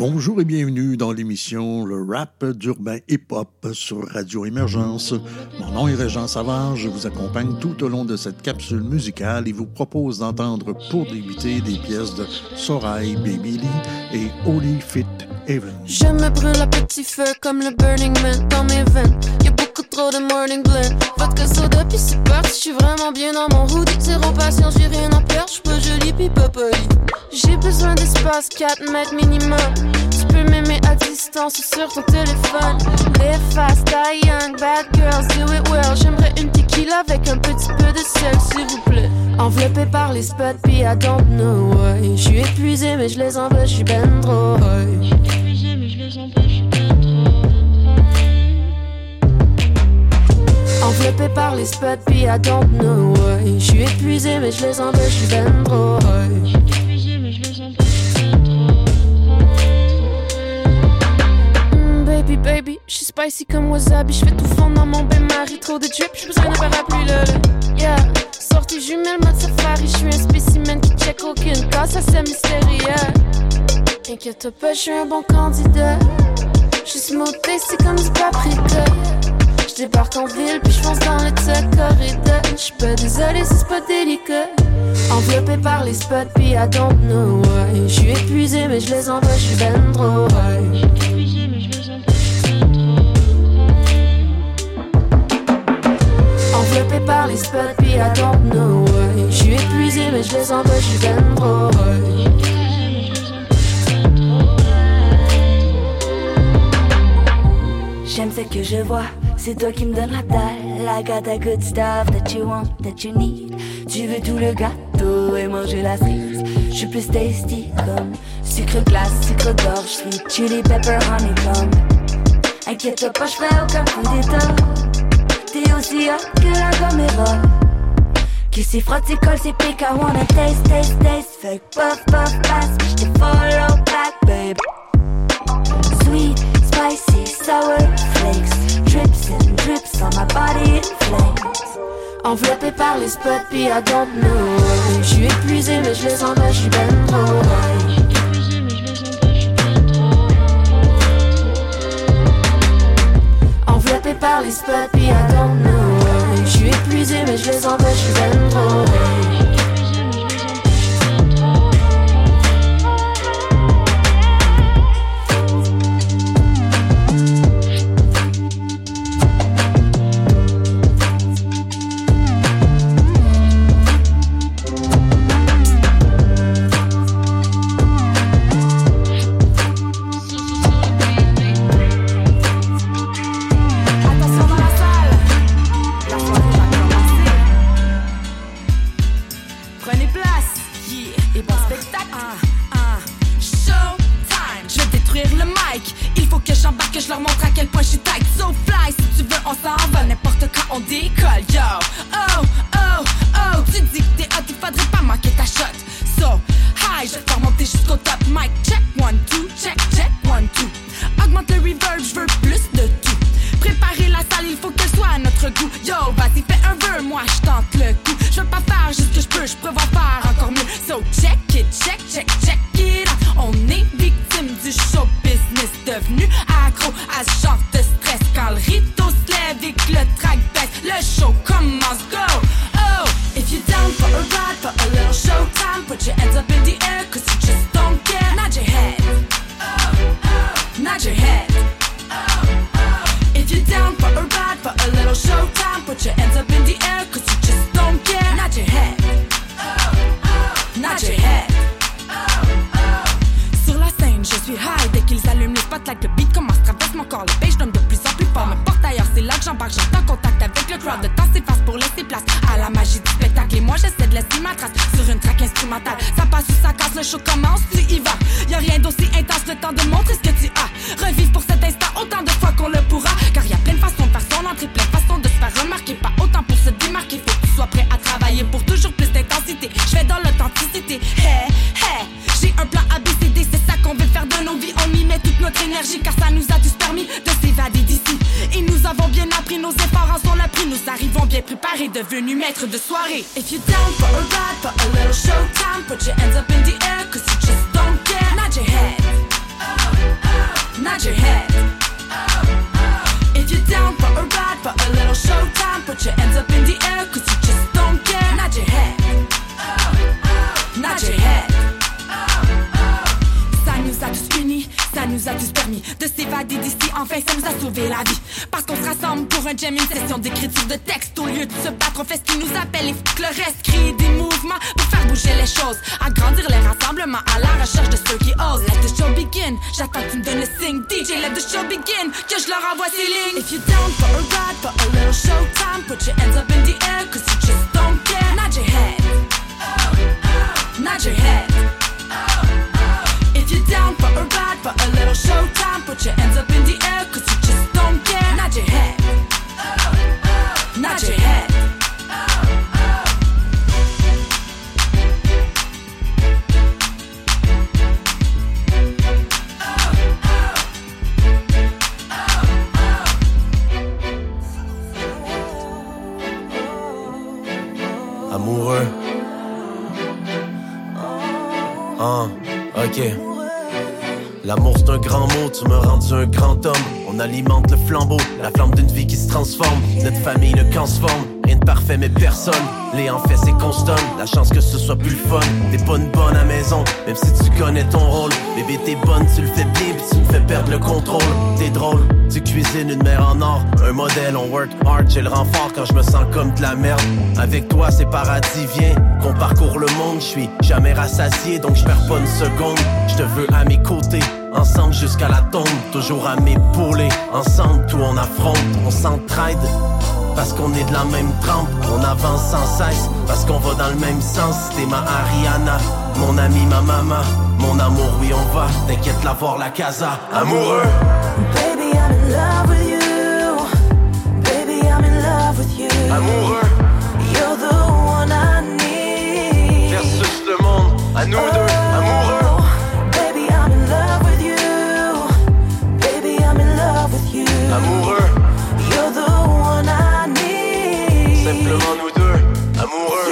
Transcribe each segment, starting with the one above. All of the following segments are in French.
Bonjour et bienvenue dans l'émission Le Rap d'Urbain Hip Hop sur Radio Émergence. Mon nom est Réjean Savard, je vous accompagne tout au long de cette capsule musicale et vous propose d'entendre pour débuter des pièces de Soraï, Babyly et Ô-lit feat Haven. Je me brûle à petit feu comme le Burning Man dans mes veines. Y'a beaucoup trop de morning blend. Vodka soda puis c'est parti, j'suis vraiment bien dans mon hoodie. Zéro patience, j'ai rien à perdre, j'suis pas jolie pis pas polie. J'ai besoin d'espace, 4 mètres minimum. Tu peux m'aimer à distance ou sur ton téléphone. Live fast, die young, bad girls, do it well. J'aimerais une tequila avec un petit peu de sel, s'il vous plaît. Enveloppé par les spots, puis I don't know why. J'suis épuisé, mais j'les embêche, j'suis ben trop high. Enveloppé par les spots, puis I don't know why. J'suis épuisé, mais j'les embêche, j'suis ben trop high. Baby, baby, je suis spicy comme wasabi. Je fais tout fondre dans mon bain-marie. Trop de drip, j'ai besoin d'un parapluie, lol. Yeah, sortie jumelle, mode safari. Je suis un spécimen qui check aucune tasse, ça c'est mystérieux. Yeah. Inquiète pas, je suis un bon candidat. Je suis smooth, c'est comme du paprika. Je débarque en ville, puis je fonce dans le tuck corridor. Je suis pas désolée, c'est pas délicat. Enveloppé par les spots, puis I don't know why. Je suis épuisé, mais je les envoie, je suis ben trop high. Enveloppé par les spots, puis I don't know why. J'suis épuisé, mais j'les envoie, j'suis ben trop high. J'aime ce que je vois, c'est toi qui me donne la dalle. I got that good stuff that you want, that you need. Tu veux tout le gâteau et manger la cerise. J'suis plus tasty comme sucre glace, sucre d'orge, sweet chili pepper, honeycomb. Inquiète pas, j'fais aucun coup d'état. T'es aussi hot que la caméra. Que c'est frotte, c'est colle, c'est pique. I wanna taste, taste, taste. Fuck, puff, puff, pass. J'te follow back, babe. Sweet, spicy, sour flakes. Drips and drips on my body, it flames. Enveloppé par les spots, puis I don't know. J'suis épuisé, mais j'les envoie, j'suis ben trop high. Enveloppé par les spots, puis I don't know why. J'suis épuisé, mais j'les envoie, j'suis ben trop prépare est devenu maître de soirée. If you down for a ride, for a little showtime, put your hands up in the air, cause you just don't care. Nod your head, nod your head. If you down for a ride, for a little showtime, put your hands up in the air, cause you just don't care. Nod your head, nod your head. Ça nous a tous unis, ça nous a tous permis de s'évader d'ici, enfin ça nous a sauvé la vie. Parce qu'on se rassemble pour un jam, une session d'écriture de texte. Au lieu de se battre, on fait ce qui nous appelle et foutre le reste. Créer des mouvements pour faire bouger les choses, agrandir les rassemblements à la recherche de ceux qui osent. Let the show begin, j'attends que tu me donnes le signe. DJ, let the show begin, que je leur envoie ces lignes. If you down for a ride, for a little showtime, put your hands up in the air, cause you just don't care. Nod your head, nod your head. If you're down for a ride, for a little showtime, put your hands up in the air, cause you just don't care. Nod your head, nod your head. Amoureux. Ah, ok. L'amour c'est un grand mot, tu me rends un grand homme. On alimente le flambeau, la flamme d'une vie qui se transforme. Notre famille ne transforme, rien de parfait mais personne. Les en fait c'est constant, la chance que ce soit plus le fun. T'es pas une bonne à maison, même si tu connais ton rôle. Bébé t'es bonne, tu le fais bien pis tu me fais perdre le contrôle. T'es drôle, tu cuisines une mère en or. Un modèle, on work hard, j'ai le renfort quand je me sens comme de la merde. Avec toi c'est paradis, viens qu'on parcourt le monde. Je suis jamais rassasié donc je perds pas une seconde. Je te veux à mes côtés, ensemble jusqu'à la tombe, toujours à m'épauler. Ensemble, tout on affronte, on s'entraide, parce qu'on est de la même trempe. On avance sans cesse, parce qu'on va dans le même sens. T'es ma Ariana, mon ami, ma maman. Mon amour, oui, on va, t'inquiète, la voir, la casa. Amoureux. Baby, I'm in love with you. Baby, I'm in love with you. Amoureux. You're the one I need. Versus le monde, à nous deux. Amoureux. Amoureux, you're the one I need. Simplement nous deux, amoureux.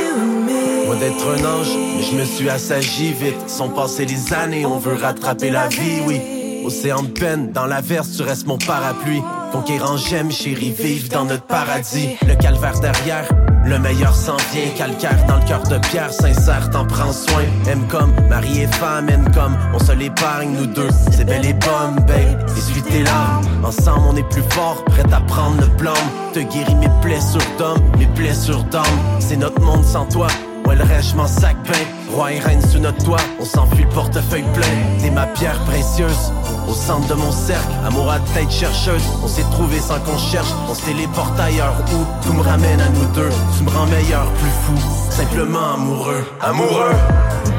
Moi d'être un ange, mais je me suis assagi vite. Sont passées les années, on veut rattraper la vie, oui. Océan de peine, dans l'averse, tu restes mon parapluie. Conquérant, j'aime, chérie, vive dans notre paradis. Le calvaire derrière, le meilleur s'en vient. Calcaire dans le cœur de pierre, sincère, t'en prends soin. Aime comme, mari et femme, aime comme, on se l'épargne, nous deux. C'est belle et bonne, babe, essuie tes larmes. Ensemble, on est plus fort, prêt à prendre le blâme. Te guéris mes blessures d'homme, mes blessures d'âme. C'est notre monde sans toi, ouais le reste, je m'en sac bain. Roi et reine sous notre toit, on s'enfuit le portefeuille plein. T'es ma pierre précieuse, au centre de mon cercle. Amour à tête chercheuse, on s'est trouvé sans qu'on cherche. On se téléporte ailleurs où tout me ramène à nous deux. Tu me rends meilleur, plus fou, simplement amoureux. Amoureux.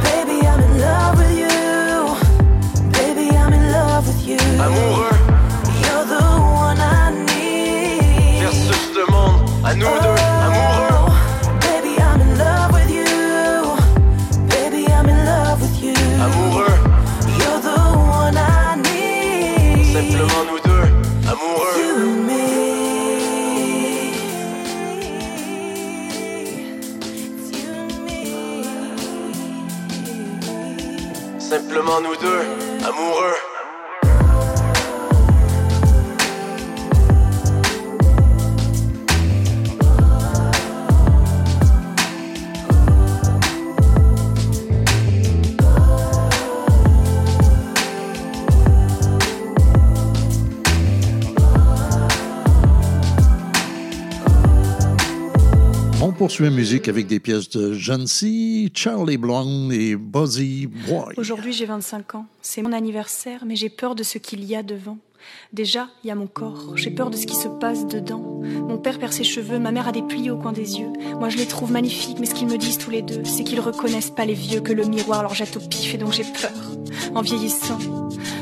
Baby, I'm in love with you. Baby, I'm in love with you. Amoureux. You're the one I need. Versus le monde, à nous deux. Amoureux. Baby, I'm in love with you. Baby, I'm in love with you. Amoureux. You're the one I need. Simplement nous deux, amoureux. You and me. It's you and me. Simplement nous deux, amoureux. On poursuit la musique avec des pièces de Jansi, Charley Brownz et Buzzy Bwoy. Aujourd'hui, j'ai 25 ans. C'est mon anniversaire, mais j'ai peur de ce qu'il y a devant. Déjà, il y a mon corps. J'ai peur de ce qui se passe dedans. Mon père perd ses cheveux, ma mère a des plis au coin des yeux. Moi, je les trouve magnifiques, mais ce qu'ils me disent tous les deux, c'est qu'ils reconnaissent pas les vieux, que le miroir leur jette au pif, et donc j'ai peur, en vieillissant,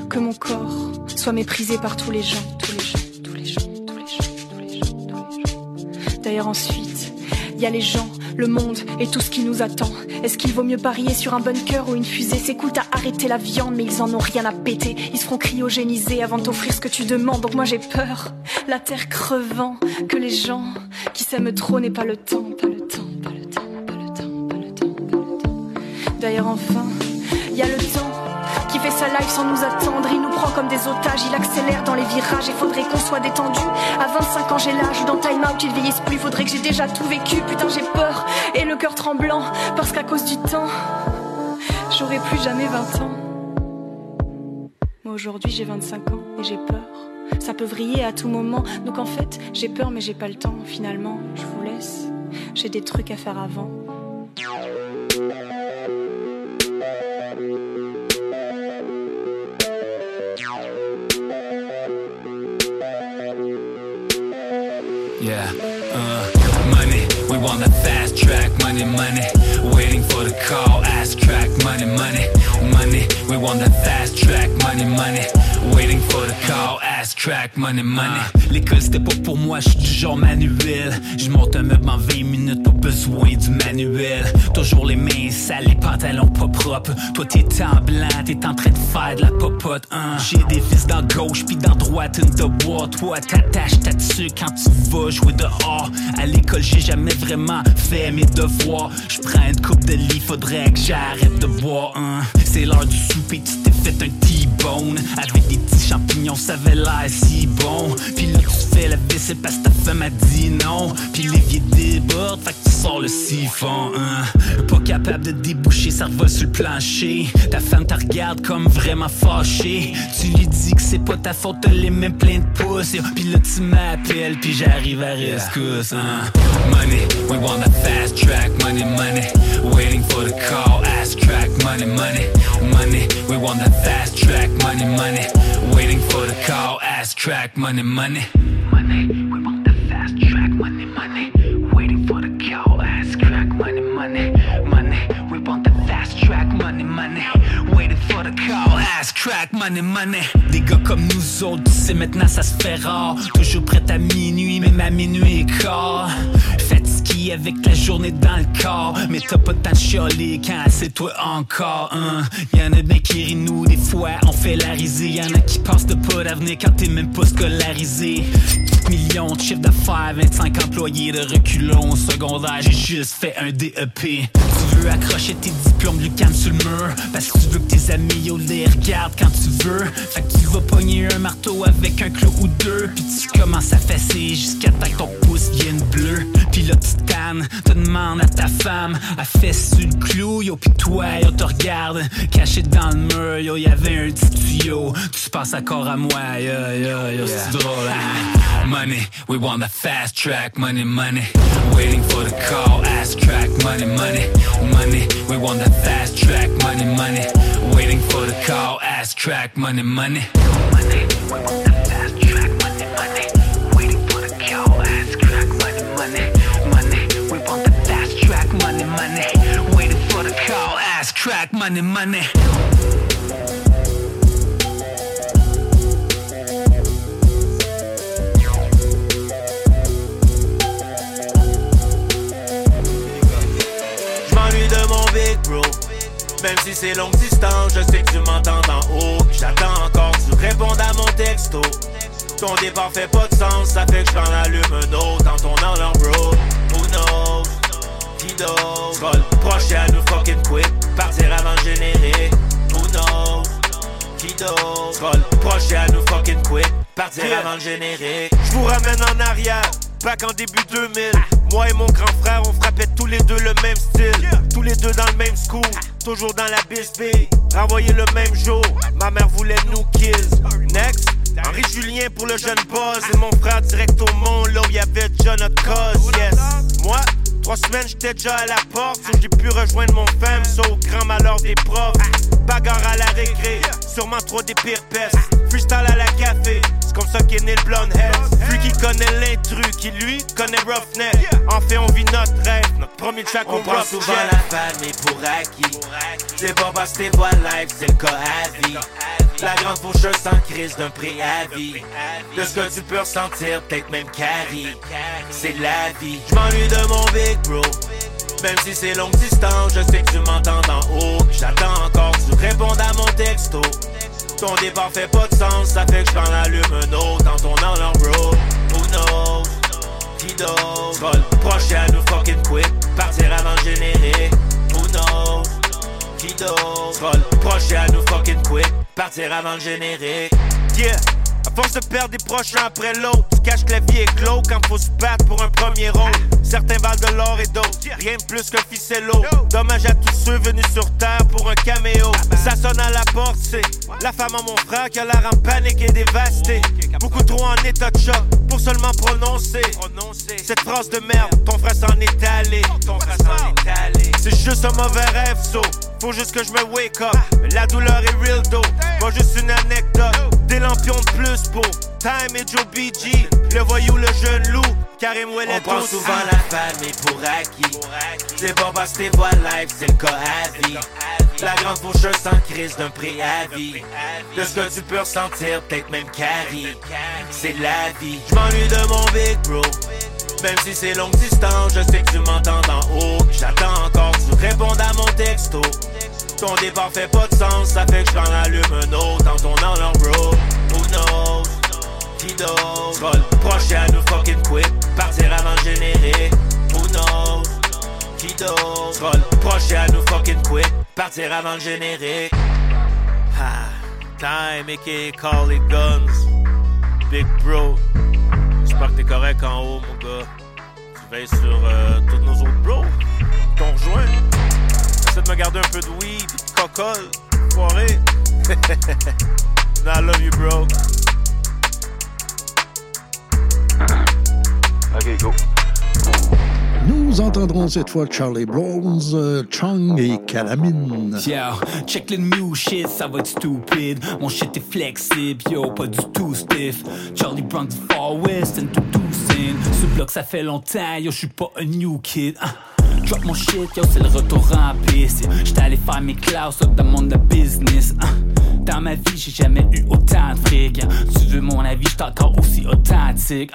que mon corps soit méprisé par tous les gens. Tous les gens, tous les gens, tous les gens, tous les gens, tous les gens. D'ailleurs, ensuite, il y a les gens le monde et tout ce qui nous attend. Est-ce qu'il vaut mieux parier sur un bunker ou une fusée? C'est cool, t'as arrêté la viande, mais ils en ont rien à péter. Ils se feront cryogéniser avant de t'offrir ce que tu demandes. Donc moi j'ai peur, la terre crevant, que les gens qui s'aiment trop n'aient pas le temps. Pas le temps, pas le temps, pas le temps, pas le temps, pas le temps. D'ailleurs enfin, y a le temps qui fait sa live sans nous attendre. Il nous prend comme des otages, il accélère dans les virages. Il faudrait qu'on soit détendu. À 25 ans j'ai l'âge où dans Time Out ils vieillissent plus. Faudrait que j'ai déjà tout vécu, putain j'ai peur. Et le cœur tremblant, parce qu'à cause du temps j'aurai plus jamais 20 ans. Moi aujourd'hui j'ai 25 ans et j'ai peur. Ça peut vriller à tout moment. Donc en fait j'ai peur mais j'ai pas le temps. Finalement je vous laisse, j'ai des trucs à faire avant. Money, we want the fast track, money, money. Waiting for the call, ass track, money, money. Money, we want the fast track, money, money. Waiting for the call, ass track, money, money. L'école c'était pas pour moi, j'suis du genre manuel. J'monte un meuble en 20 minutes, pas besoin du manuel. Toujours les mains sales, les pantalons pas propres. Toi t'es en blanc, t'es en train de faire de la popote, hein. J'ai des vis dans gauche pis dans droite, une de bois. Toi t'attaches ta dessus quand tu vas jouer dehors. À l'école j'ai jamais vraiment fait mes devoirs. J'prends une coupe de lit, faudrait que j'arrête de boire, hein. C'est l'heure du souper, tu t'es fait un T-bone avec des petits champignons, ça avait l'air si bon. Pis là tu fais la vaisselle parce que ta femme a dit non. Pis l'évier déborde, fait que tu sors le siphon, hein. Pas capable de déboucher, ça revole sur le plancher. Ta femme te regarde comme vraiment fâchée. Tu lui dis que c'est pas ta faute, t'as les mêmes pleins de pouces. Pis là tu m'appelles, pis j'arrive à rescousse, hein. Money, we want the fast track, money, money. Waiting for the call, ass track, money, money. Money, we want the fast track, money, money. Waiting for the call, ass track, money, money. Money, we want the fast track, money, money. Waiting for the call, ass track, money, money. Money, we want the fast track, money, money. Waiting for the call, ass track, money, money. Des gars comme nous autres, tu sais maintenant ça se fait rare. Toujours prête à minuit, même à minuit et quart. Fatigué avec la journée dans le corps. Mais t'as pas tant de chialer quand c'est toi encore, hein. Y'en a bien qui rient, nous des fois on fait la risée. Y'en a qui pensent de pas d'avenir quand t'es même pas scolarisé. 4 millions de chiffres d'affaires, 25 employés de reculons au secondaire. J'ai juste fait un DEP. Tu veux accrocher tes diplômes de l'UQAM sur le mur parce que tu veux que tes amis yo les regardent quand tu veux. Fait que tu vas pogner un marteau avec un clou ou deux, puis tu commences à fesser jusqu'à temps que ton pouce vienne bleu. Puis là tu tannes, te demandes à ta femme, elle fesse sur le clou, yo, pis toi yo te regarde. Caché dans le mur, yo, y'avait un petit tuyau. Tu penses encore à moi, yo, yo, yo, c'est drôle, hein? Money, we want the fast track, money, money. Waiting for the call, ass track, money, money. Money, we want the fast track, money, money. Waiting for the call, ass track, money, money. Money, we want the fast track, money, money. Waiting for the call, ass track, money, money. Money, we want the fast track, money, money. Waiting for the call, ass track, money, money. Même si c'est longue distance, je sais que tu m'entends d'en haut. J'attends encore que tu répondes à mon texto. Ton départ fait pas de sens, ça fait que j'en allume un autre en tournant leur road. Who knows? Qui knows? Troll proche et à nous fucking quick. Partir avant le générique. Who knows? Qui knows? Troll proche et à nous fucking quick. Partir avant le générique. Je vous ramène en arrière, back en début 2000. Moi et mon grand frère, on frappait tous les deux le même style. Tous les deux dans le même school, toujours dans la BSB. Renvoyés le même jour, ma mère voulait nous kills. Next, Henri Julien pour le jeune boss. Et mon frère direct au monde, là où y'avait déjà notre cause, yes. Moi, 3 semaines j'étais déjà à la porte. J'ai pu rejoindre mon femme, sauf au grand malheur des profs. Bagarre à la récré, sûrement trop des pires pestes. Freestyle à la café, c'est comme ça qu'est né le blonde head. Lui qui connaît l'intrus, qui lui connaît Ruffneck. En fait on vit notre rêve, notre premier track on prend souvent jet. La famille pour acquis. C'est pas parce que t'es voix live, c'est le cas à vie. La grande faucheuse sans crise d'un préavis. De ce que tu peux ressentir, peut-être même Carrie. C'est la vie. J'm'ennuie de mon big bro. même si c'est longue distance. Je sais que tu m'entends d'en haut. J'attends encore que tu répondes à mon texto. Ton départ fait pas de sens, ça fait que j'prends l'allume un autre en tournant leur road. Who knows? Qui knows? Troll proche et à nous fucking quick. Partir avant le générique. Who knows? Qui knows? Troll proche et à nous fucking quick. Partir avant le générique. Yeah! À force de perdre des proches l'un après l'autre, tu caches que la vie est clos quand faut se battre pour un premier rôle. Certains valent de l'or et d'autres, rien de plus qu'un ficello. Dommage à tous ceux venus sur terre pour un caméo. Ça sonne à la porte, c'est la femme à mon frère qui a l'air en panique et dévastée. Beaucoup trop en état de choc pour seulement prononcer cette phrase de merde. Ton frère s'en est allé, c'est juste un mauvais rêve, so faut juste que je me wake up. La douleur est real though, moi juste une anecdote. Des lampions de plus pour Time et Joe BG. Le voyou, le jeune loup, Karim Willett. On prend souvent la famille pour acquis. C'est bon parce que tes voix live, c'est le cas à vie. La grande faucheuse sans crise d'un préavis. De ce que tu peux ressentir, peut-être même Carrie. C'est la vie. Je m'ennuie de mon big bro. Même si c'est longue distance, je sais que tu m'entends d'en haut. J'attends encore que tu répondes à mon texto. Ton départ fait pas de sens, ça fait que j'prends l'allume un autre en tournant leur road. Who knows? Qui knows? Troll proche et à nous fucking quick. Partir avant le générique. Who knows? Qui knows? Troll proche et à nous fucking quick. Partir avant le générique. Ha! Time aka Call It Guns. Big bro. J'espère que t'es correct en haut, mon gars. Tu veilles sur tous nos autres bros qui t'ont rejoint. J'essaie de me garder un peu de weed pis de cocole, foiré. I love you, bro. Ok, go. Nous entendrons cette fois Charley Brownz, Chung et Calamine. Yeah, check le new shit, ça va être stupide. Mon shit est flexible, yo, pas du tout stiff. Charley Brownz du Far West and tout sin. Ce bloc, ça fait longtemps, yo, j'suis pas un new kid. Drop mon shit, yo, c'est le retour en piste. J'étais allé faire mes classes dans le monde de business. Dans ma vie, j'ai jamais eu autant de fric. Tu veux mon avis, j'étais encore aussi authentique.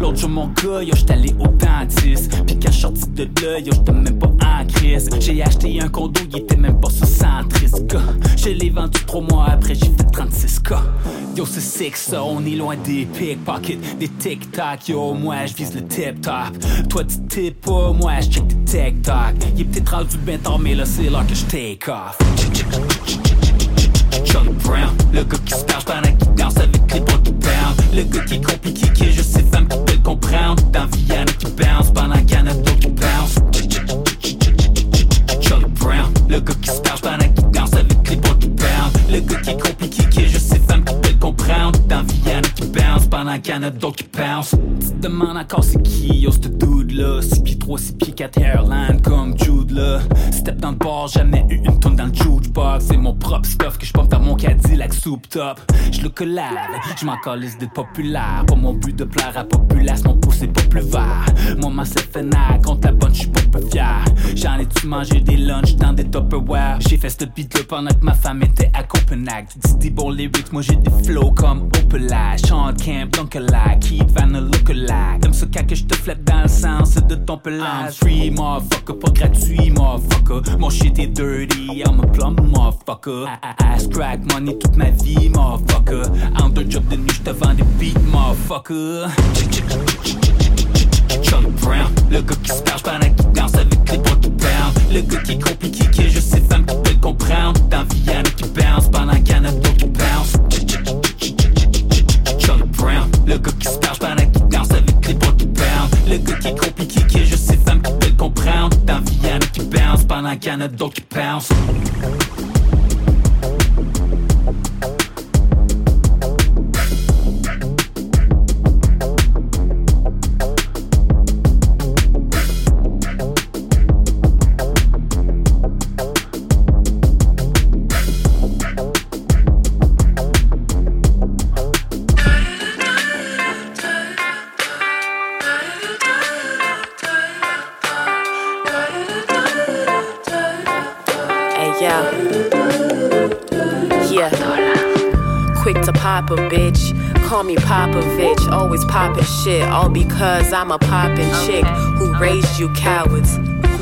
L'autre jour, mon gars, yo, j'étais allé au dentiste. Pis quand j'sortis de là, yo, j'étais même pas en crise. J'ai acheté un condo, il était même pas sur centrisque. Je l'ai vendu 3 mois après, j'ai fait 36K. Yo, c'est sick ça, on est loin des pickpockets, des tic-tac. Yo, moi, j'vise le tip-top. Toi, tu tip pas, moi, j'check tes tic-tac. Il est peut-être rendu bien tard, mais là, c'est l'heure que j'take off. Charley Brownz, le gars qui se cache pendant qu'il danse avec les bras qui bounce. Le gars qui est compliqué, qui est juste ses femmes qui veulent comprendre. Dans vie, y'en a qui bounce pendant qu'il y en a d'autres qui bounce. Charley Brownz, le gars qui se cache pendant qu'il danse avec les bras qui bounce. Le gars qui est compliqué, qui est juste ses femmes qui veulent comprendre. Dans vie, y'en a qui bounce pendant qu'il y en a d'autres qui bounce. Tu te demandes encore c'est qui, yo, ce dude-là. 6 pieds 3, 6 pieds 4, hairline comme Jude-là. Step dans le bar, jamais eu une toune dans le jukebox. C'est mon propre stuff que je pompe dans mon Cadillac soup top. Je le collab, je m'en calisse d'être populaire. Pas mon but de plaire à populace, mon pouce c'est pas plus vert. Moi, ma séfénaire, contre la bonne, j'suis pas peu fier. J'en ai-tu mangé des lunchs dans des Tupperware? J'ai fait cette beat-là pendant que ma femme était à Copenhague. Tu dis des bons lyrics, moi j'ai des flows comme Opelage. Chante camp, don't alike, keep vanilla look alike. Comme ça, quand je te flatte dans le sens de ton pelage. I'm free, motherfucker, pas gratuit, motherfucker. Mon shit est dirty, I'm a plum, motherfucker. Ass crack money toute ma vie, motherfucker. Entre un job de nuit, j'te vends des beats, motherfucker. Charley Brownz, le gars qui se perche pendant qu'il danse avec les bras qui bounce. Le gars qui est compliqué, qui est juste ses femmes qui veulent comprendre. Dans vie, y'en a qui bounce pendant qu'il y en a d'autres qui bounce. Charley Brownz, le gars qui se perche pendant qu'il danse avec les bras qui bounce. Le gars qui est compliqué, qui est juste ses femmes qui veulent comprendre. Dans vie, y'en a qui bounce pendant qu'il y en a d'autres qui bounce. Papa, bitch, call me Popovich. Always poppin' shit, all because I'm a poppin' chick who raised you cowards.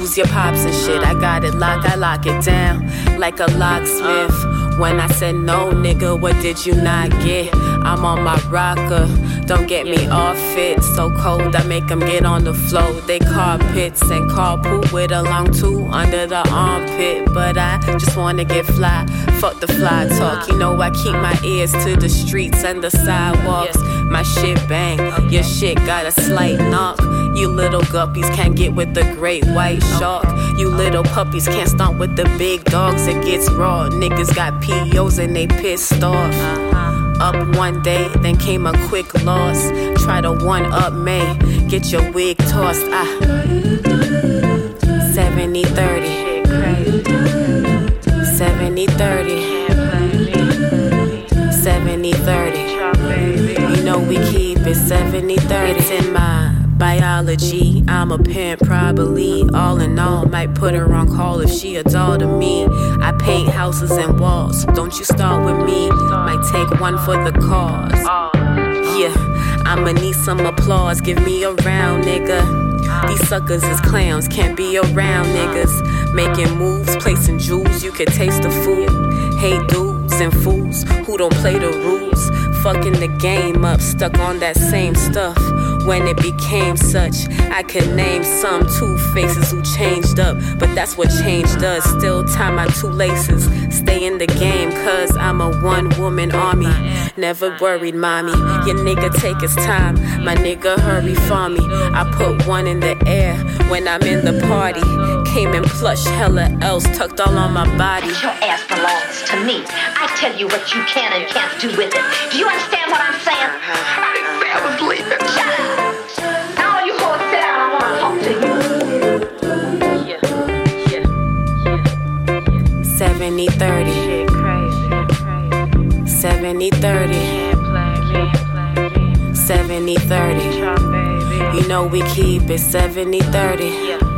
who's your pops and shit. I got it locked, I lock it down like a locksmith. When I said no, nigga, what did you not get? I'm on my rocker, don't get me off it. So cold, I make them get on the floor. They carpets and carpool with a long two under the armpit. But I just wanna get fly, fuck the fly talk. You know I keep my ears to the streets and the sidewalks. My shit bang, your shit got a slight knock. You little guppies can't get with the great white shark. You little puppies can't stomp with the big dogs. It gets raw, niggas got POs and they pissed off. Up one day, then came a quick loss. Try to one up me, get your wig tossed. 70-30 70-30 70-30. You know we keep it 70-30. It's in my biology, I'm a pimp probably. All in all, might put her on call if she a doll to me. I paint houses and walls, don't you start with me. Might take one for the cause. Yeah, I'ma need some applause, give me a round, nigga. These suckers is clowns, can't be around niggas. Making moves, placing jewels, you can taste the food. Hey dudes and fools who don't play the rules. Fucking the game up, stuck on that same stuff. When it became such, I could name some two faces who changed up, but that's what change does. Still tie my two laces, stay in the game, cause I'm a one-woman army. Never worried, mommy, your nigga take his time, my nigga hurry for me. I put one in the air when I'm in the party. Came in plush, hella else, tucked all on my body. Your ass belongs to me, I tell you what you can and can't do with it. Do you understand what I'm saying? I was leaving. Shut up. Now you hold it down, I wanna talk to you. Yeah, yeah, yeah, yeah. 70-30. 70-30. 70-30. You know we keep it 70-30. Yeah, yeah.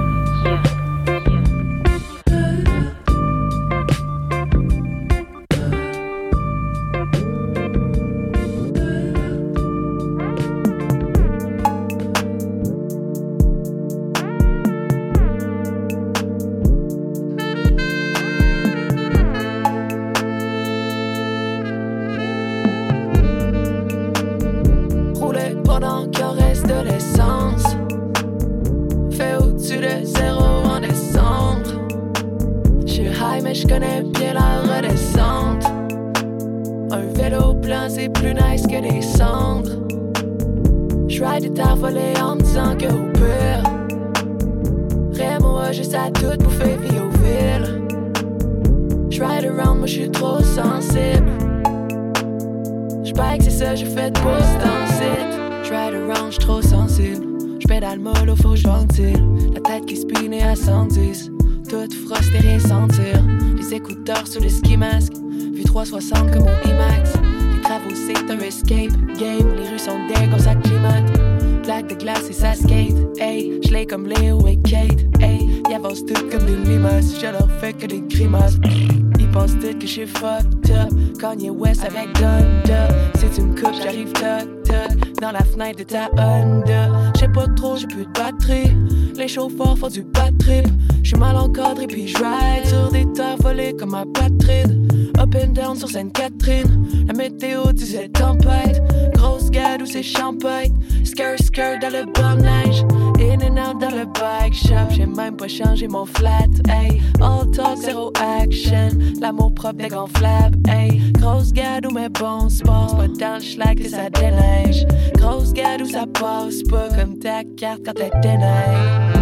Fucked up, Kanye West avec Donda. Si tu me coupes, j'arrive toc toc dans la fenêtre de ta Honda. J'sais pas trop, j'ai plus de batterie. Les chauffeurs font du bad trip. J'suis mal encadré puis j'ride sur des terres volées comme ma patrine. Up and down sur Sainte-Catherine. La météo disait tempête. Grosse gade où c'est champagne. Skirt skirt dans le bon linge. In and out dans le bike shop. J'ai même pas changé mon flat, hey. All talk, zéro action. L'amour propre des grands flaps, hey. Grosse gade où mes bons sports. C'est pas dans le schlag que ça déneige. Grosse gade où ça passe pas comme ta carte quand elle déneige.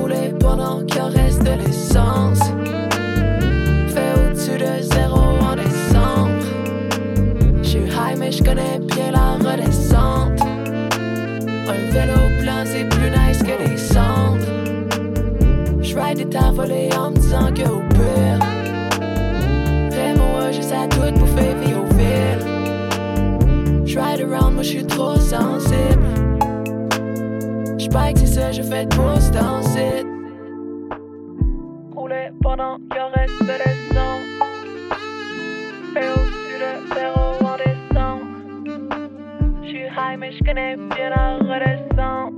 Rouler pendant qu'il en reste de l'essence. Fait au-dessus de zéro en décembre. J'suis high mais j'connais bien la redescente. Un vélo plein c'est plus nice que les cendres. J'ride des temps volés en me disant que au pire Raymond j'ai sa toute bouffée vie au fil. J'ride around moi j'suis trop sensible. J'bike c'est ça je fais de boost danser. Rouler pendant qu'il en reste de l'essence. Fais au-dessus de zéro en descente. J'suis high mais j'connais bien la redescente.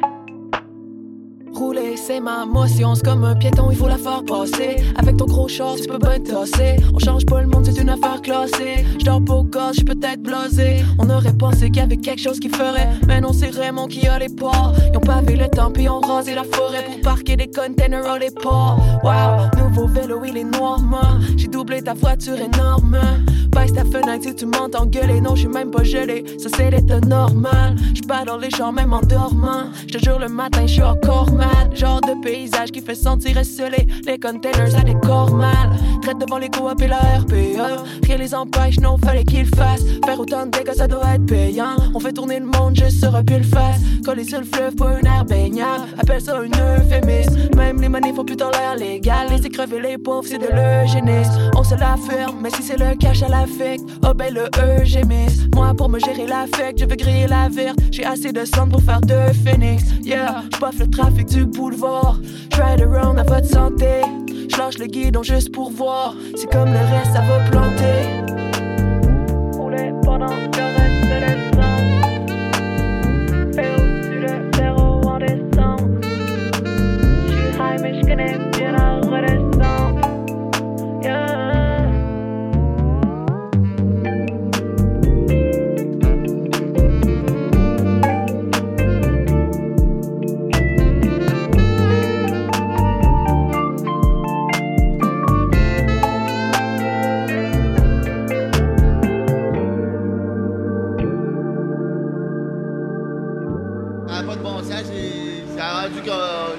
rouler, c'est ma motion. C'est comme un piéton, il faut la faire passer. Avec ton gros short, tu peux ben tosser. On change pas le monde, c'est une affaire classée. J'dors pas au gosse, j'suis peut-être blasé. On aurait pensé qu'il y avait quelque chose qui ferait. Mais non, c'est Raymond qui a les ports. Ils ont pavé le temps, puis ont rasé la forêt pour parquer des containers à les ports. Wow, nouveau vélo, il est noir, man. J'ai doublé ta voiture énorme. Baisse ta fenêtre si tu m'entends gueuler. Non, j'suis même pas gelé, ça c'est l'état normal. J'suis pas dans les champs, même en dormant. J'te jure, le matin, j'suis encore mal. Genre de paysage qui fait sentir esselé. Les containers, ça décore mal. Traite devant les coups et la RPE. Rien les empêche, non, fallait qu'ils fassent. Faire autant de dégâts, ça doit être payant. On fait tourner le monde, juste sur un pile-face. Coller sur le fleuve, pas une aire baignable. Appelle ça une euphémisme. Même les manifs ont plutôt l'air légal. Les écrever les pauvres, c'est de l'eugénisme. On se l'affirme, mais si c'est le cash à l'affect, obéis le eugénisme. Moi, pour me gérer l'affect, je veux griller la verte. J'ai assez de sang pour faire deux phoenix. Yeah, j'boffe le trafic du boulevard. Ride around à votre santé. J'lâche le guidon juste pour voir. C'est comme le reste, ça va planter. Rouler pendant le reste de l'essence. Faire au-dessus le zéro en descente. J'suis high mais j'connais bien la redescente. Yeah.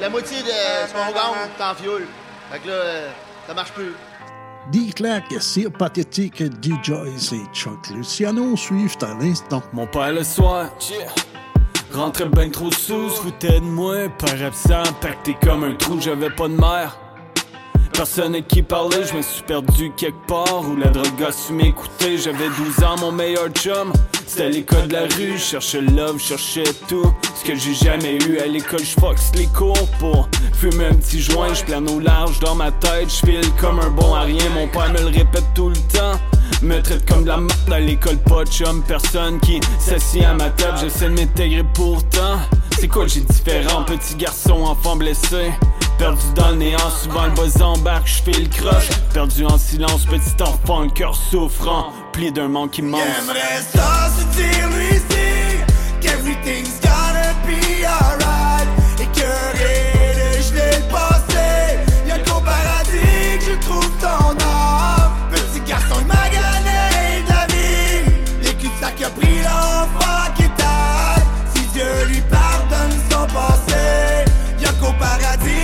La moitié de son gang t'en fioule. Fait que là, ça marche plus. D Clatt, Sir Pathétik, Dee Joyce et Chucc Luciano suivent à l'instant. Mon père le soir, rentrait ben trop sous, se foutait de moi. Père absent, pacté comme un trou, j'avais pas de mère. Personne à qui parlait, je me suis perdu quelque part. Où la drogue a su m'écouter, j'avais 12 ans, mon meilleur chum. C'était à l'école de la rue, je cherchais le love, je cherchais tout. Ce que j'ai jamais eu à l'école, je fox les cours pour fumer un petit joint. Je plane au large dans ma tête, je file comme un bon à rien. Mon père me le répète tout le temps. Me traite comme de la merde à l'école, pas de chum. Personne qui s'assied à ma table, j'essaie de m'intégrer pourtant. C'est quoi j'ai différent, petit garçon, enfant blessé. Perdu dans le néant, souvent le buzz embarque, j'file croche. Perdu en silence, petit enfant, le cœur souffrant, plié d'un manque immense. J'aimerais ça se dire ici qu'everything's gonna be alright. Et que les gelées le passé, y'a qu'au paradis que je trouve ton âme. Petit garçon, il m'a gagné de la vie. Les cul-de-sac a pris l'enfant qui t'a. Si Dieu lui pardonne son passé, y'a qu'au paradis.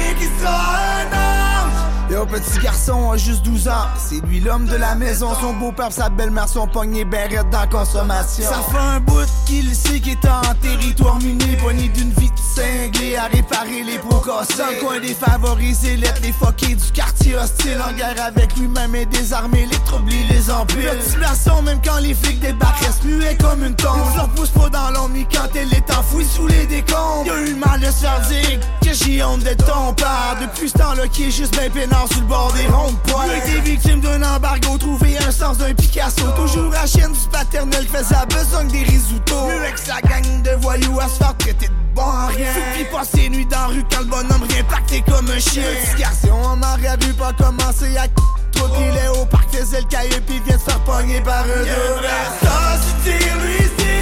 Yo, petit garçon a juste 12 ans. C'est lui l'homme de la maison. Son beau-père, sa belle-mère sont pognés berrettes dans la consommation. Ça fait un bout qu'il sait qu'il est en territoire muni. Pogné d'une vie de cinglé à réparer les pots cassés. Dans le coin des favorisés, l'aide les fuckés du quartier hostile. En guerre avec lui-même et désarmé, les troubles il les empile. Le petit blason, même quand les flics débarquent, reste muet comme une tombe. On leur pousse pas dans l'ombre, ni quand elle est enfouie sous les décombres. Y'a eu mal de se faire dire que j'y honte d'être ton père. Depuis ce temps-là qui est juste bien pénard sur le bord des ronds de poils. J'ai été victime d'un embargo, trouvé un sens d'un Picasso. Toujours à chaîne du paternel, faisait la besogne des risottos. Mieux avec sa gang de voyous à se faire traiter de bon à rien. Puis passer nuit dans la rue quand le bonhomme réimpacté comme un chien. Petit garçon, on en rêve pas commencer à trop filet au parc, faisait le caillou pis vient se faire pogner par un deux. Ça se dire lui ici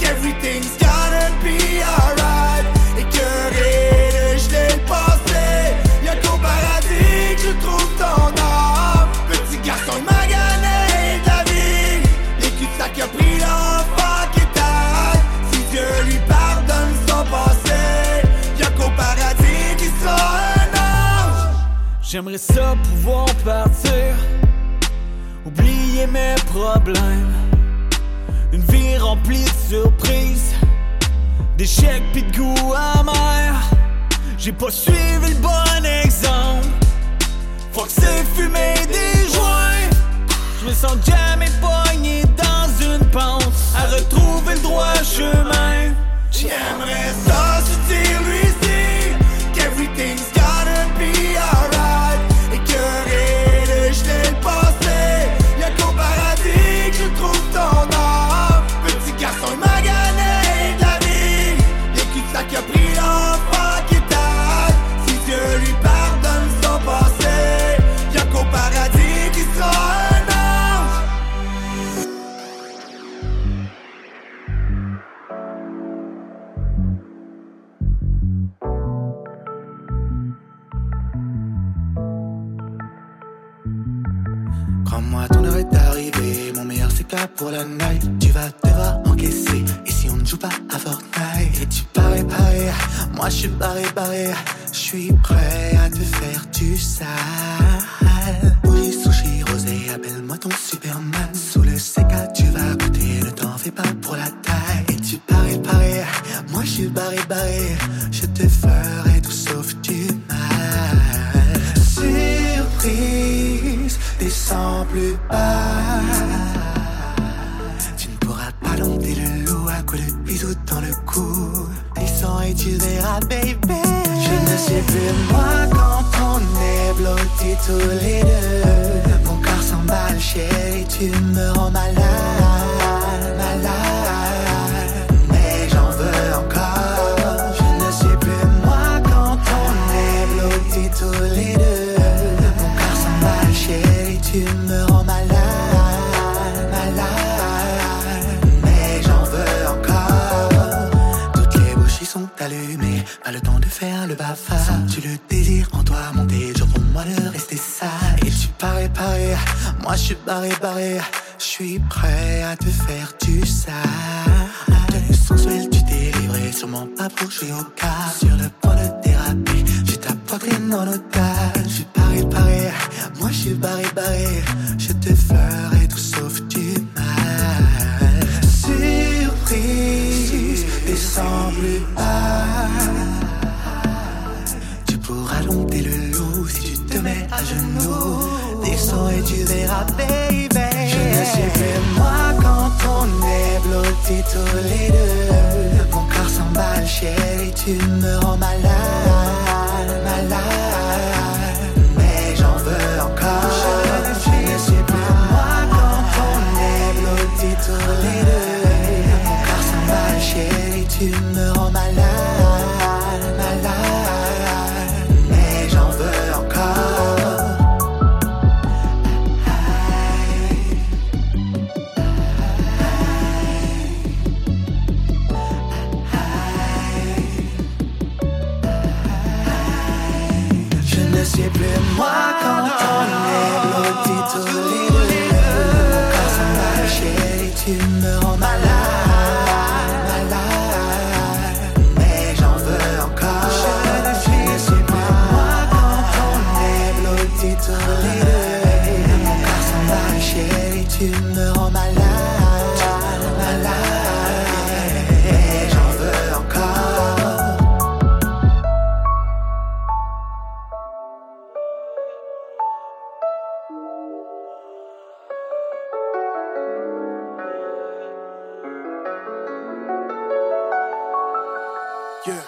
qu'everything's gotta be alright. Et que rien je l'ai passé, y'a qu'au paradis je trouve ton âme. Petit garçon, il m'a gagné ta vie. Les cul-de-sac a pris l'enfant qui t'aide. Si Dieu lui pardonne son passé, y'a qu'au paradis qui sera un ange. J'aimerais ça pouvoir partir, oublier mes problèmes. Une vie remplie de surprises, d'échecs pis de goûts amers. J'ai pas suivi le bon exemple. Faut que c'est fumer des joints. Je me sens jamais pogné dans une pente à retrouver le droit chemin. J'aimerais ça se dire lui ici qu'everything's gotta be alright. Et que rien de jeter le passé, y'a qu'au paradis que je trouve ton âme. Petit garçon, il m'a gagné de la vie. Les cul-de-sac a pris l'enfant qui t'a. café. Mon meilleur c'est cap pour la night. Tu vas devoir encaisser. Et si on ne joue pas à Fortnite? Et tu parais, parais. Moi je suis barré, barré. Je suis prêt à te faire du sale. Bougie, sushi, rosé, appelle-moi ton Superman. Sous le CK tu vas goûter. Ne t'en fais pas pour la taille. Et tu parais, parais. Moi je suis barré, barré. Je te ferai tout sauf du mal. Surprise, descends plus bas. Tu ne pourras pas dompter le loup à coups de bisous dans le cou. Descends et tu verras, baby. Je ne sais plus moi quand on est blottis tous les deux. Mon corps s'emballe, chérie, tu me rends malade, malade. Mais j'en veux encore. Je ne sais plus moi quand on est blottis tous les deux. Tu me rends malade, malade. Mais j'en veux encore. Toutes les bougies sont allumées. Pas le temps de faire le bavard. Sens-tu le désir en toi monter? Genre pour moi de rester sale. Et tu parais, parais. Moi je suis barré, barré. Je suis prêt à te faire du sale. Tenue sensuelle, tu t'es livré. Sûrement pas pour jouer au cas. Sur le point de déraper. J'ai ta poitrine en otage. Je suis paré, paré. Moi je suis barré, barré. Je te ferai tout sauf du mal. Surprise, descends plus bas. Tu pourras dompter le loup si tu te mets à genoux. Descends et tu verras, baby. Je ne sais plus moi quand on est blottis tous les deux. Mon corps s'emballe, chérie, tu me rends malade, malade. Je ne sais plus moi quand on est blottis tous les deux. Mon corps s'emballe, chérie, tu me rends malade, malade. Mais j'en veux encore. Je ne sais plus moi quand on est. Tu me rends malade, malade. Mais j'en veux encore. Je ne sais plus moi quand on est blottis tous les deux. Mon corps s'emballe, chérie, tu me rends malade, malade. Mais j'en veux encore. Yeah.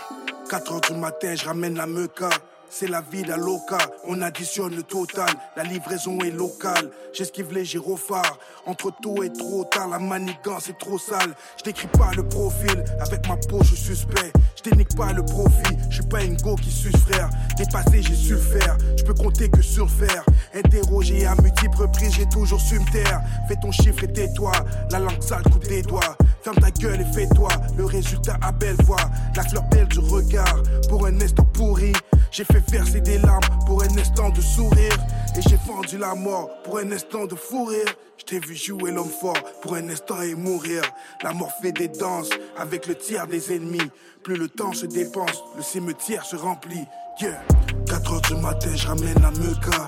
4 heures du matin, je ramène la meuka. C'est la vie, la loca. On additionne le total. La livraison est locale. J'esquive les gyrophares. Entre tôt et trop tard, la manigance est trop sale. Je n'écris pas le profil. Avec ma peau, je suspect. Je dénique pas le profit. Je suis pas une go qui suce, frère. Dépassé, j'ai su le faire. Je peux compter que sur le faire. Interrogé à multiples reprises, j'ai toujours su me taire. Fais ton chiffre et tais-toi. La langue sale, coupe des doigts. Ferme ta gueule et fais-toi, le résultat à belle voix. La fleur belle du regard, pour un instant pourri. J'ai fait verser des larmes, pour un instant de sourire. Et j'ai vendu la mort, pour un instant de fou rire. Je t'ai vu jouer l'homme fort, pour un instant et mourir. La mort fait des danses, avec le tiers des ennemis. Plus le temps se dépense, le cimetière se remplit. Yeah. 4 heures du matin, je ramène la meuka.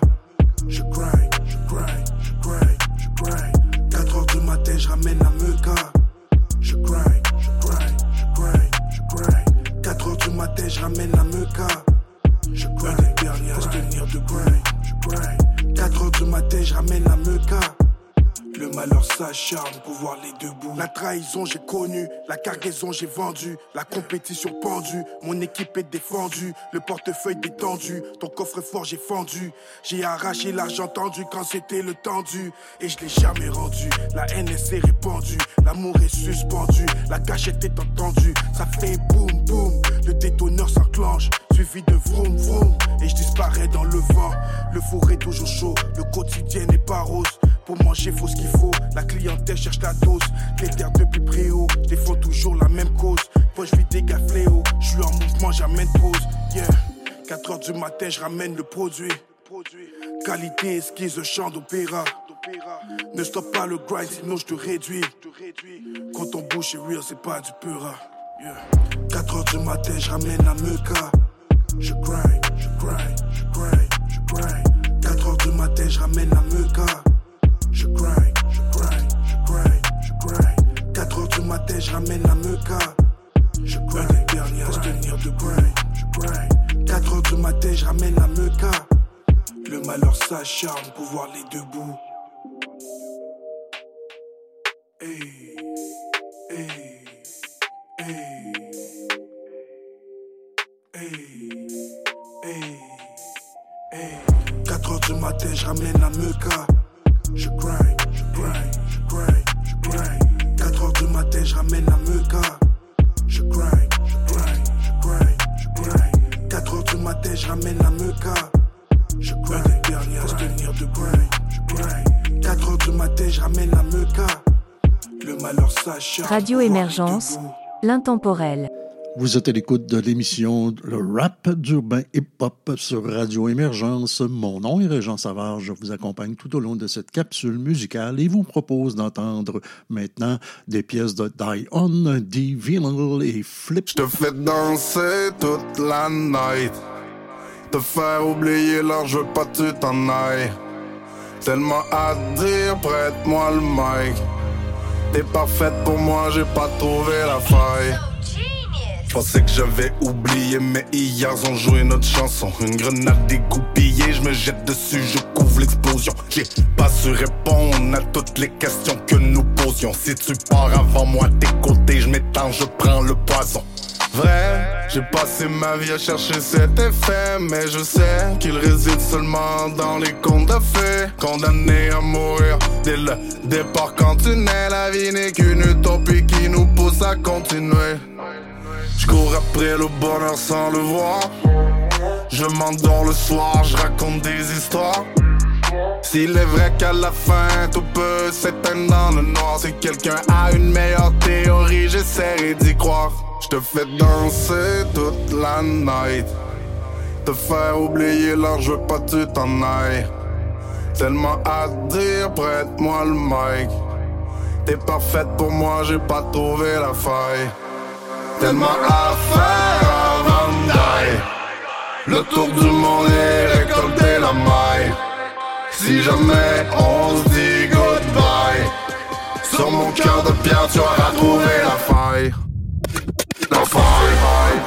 Je grind, je grind, je grind, je grind. 4 heures du matin, je ramène la meuka. Je grind, je grind, je grind, je grind. 4 heures du matin, je ramène la meuka. Je grind, les derniers à se tenir de grind, je grind. 4 heures du matin, je ramène la meuka. Le malheur s'acharne pour voir les deux bouts. La trahison j'ai connue, la cargaison j'ai vendue. La compétition pendue, mon équipe est défendue. Le portefeuille détendu, ton coffre-fort j'ai fendu. J'ai arraché l'argent tendu quand c'était le tendu. Et je l'ai jamais rendu, la haine s'est répandue. L'amour est suspendu, la gâchette est entendue. Ça fait boum boum, le détonneur s'enclenche. Suivi de vroom vroom, et je disparais dans le vent. Le four est toujours chaud, le quotidien n'est pas rose. Pour manger faut ce qu'il faut, la clientèle cherche la dose. Les terres depuis préau, défends toujours la même cause. Poche vide dégâts fléau, je suis en mouvement, j'amène pause. Yeah, 4 heures du matin, je ramène le produit. Qualité esquisse, chant d'opéra. Ne stoppe pas le grind, sinon je te réduis. Quand ton bouche est real, c'est pas du pura. 4 heures du matin, je ramène la meuka. Je grind, je grind, je grind, je grind. 4 heures du matin, je ramène la meuka. Je grind, je grind, je grind, je grind. 4 heures du matin, je ramène la meuka. Je grind, les derniers à se tenir de grind, je grind. 4 heures du matin, je ramène la meuka. Le malheur s'acharne pour voir les deux bouts. Hey, hey, hey, hey, hey, hey. 4 heures du matin, je ramène la meuka. Je grind, je grind, je grind, je grind. 4 heures du matin, je ramène la meuka. Je grind, je grind, je grind, je grind. 4 heures du matin, je ramène la meuka. Je grind, les derniers à se tenir de grind, je grind. 4 heures du matin, je ramène la meuka. Le malheur s'acharne. Radio Émergence, l'intemporel. Vous êtes à l'écoute de l'émission Le Rap d'Urbain Hip Hop sur Radio Émergence. Mon nom est Réjean Savard. Je vous accompagne tout au long de cette capsule musicale et vous propose d'entendre maintenant des pièces de Die On, DVinyle et Flip. Je te fais danser toute la night. Te faire oublier l'heure, je veux pas que tu t'en ailles. Tellement à dire, prête-moi le mic. T'es parfaite pour moi, j'ai pas trouvé la faille. Je pensais que j'avais oublié, mais hier on jouait notre chanson. Une grenade dégoupillée, je me jette dessus, je couvre l'explosion. J'ai pas su répondre à toutes les questions que nous posions. Si tu pars avant moi, tes côtés, je m'étends, je prends le poison. Vrai, j'ai passé ma vie à chercher cet effet, mais je sais qu'il réside seulement dans les contes de fées. Condamné à mourir dès le départ quand tu nais, la vie n'est qu'une utopie qui nous pousse à continuer. J'cours après le bonheur sans le voir. Je m'endors le soir, je raconte des histoires. S'il est vrai qu'à la fin tout peut s'éteindre dans le noir, si quelqu'un a une meilleure théorie, j'essaierai d'y croire. J'te fais danser toute la night. Te faire oublier l'heure, je veux pas que tu t'en ailles. Tellement à dire, prête-moi le mic. T'es parfaite pour moi, j'ai pas trouvé la faille. Tellement à faire avant d'aller. Le tour du monde est récolter la maille. Si jamais on se dit goodbye, sur mon cœur de pierre tu auras trouvé la faille. La faille. La faille.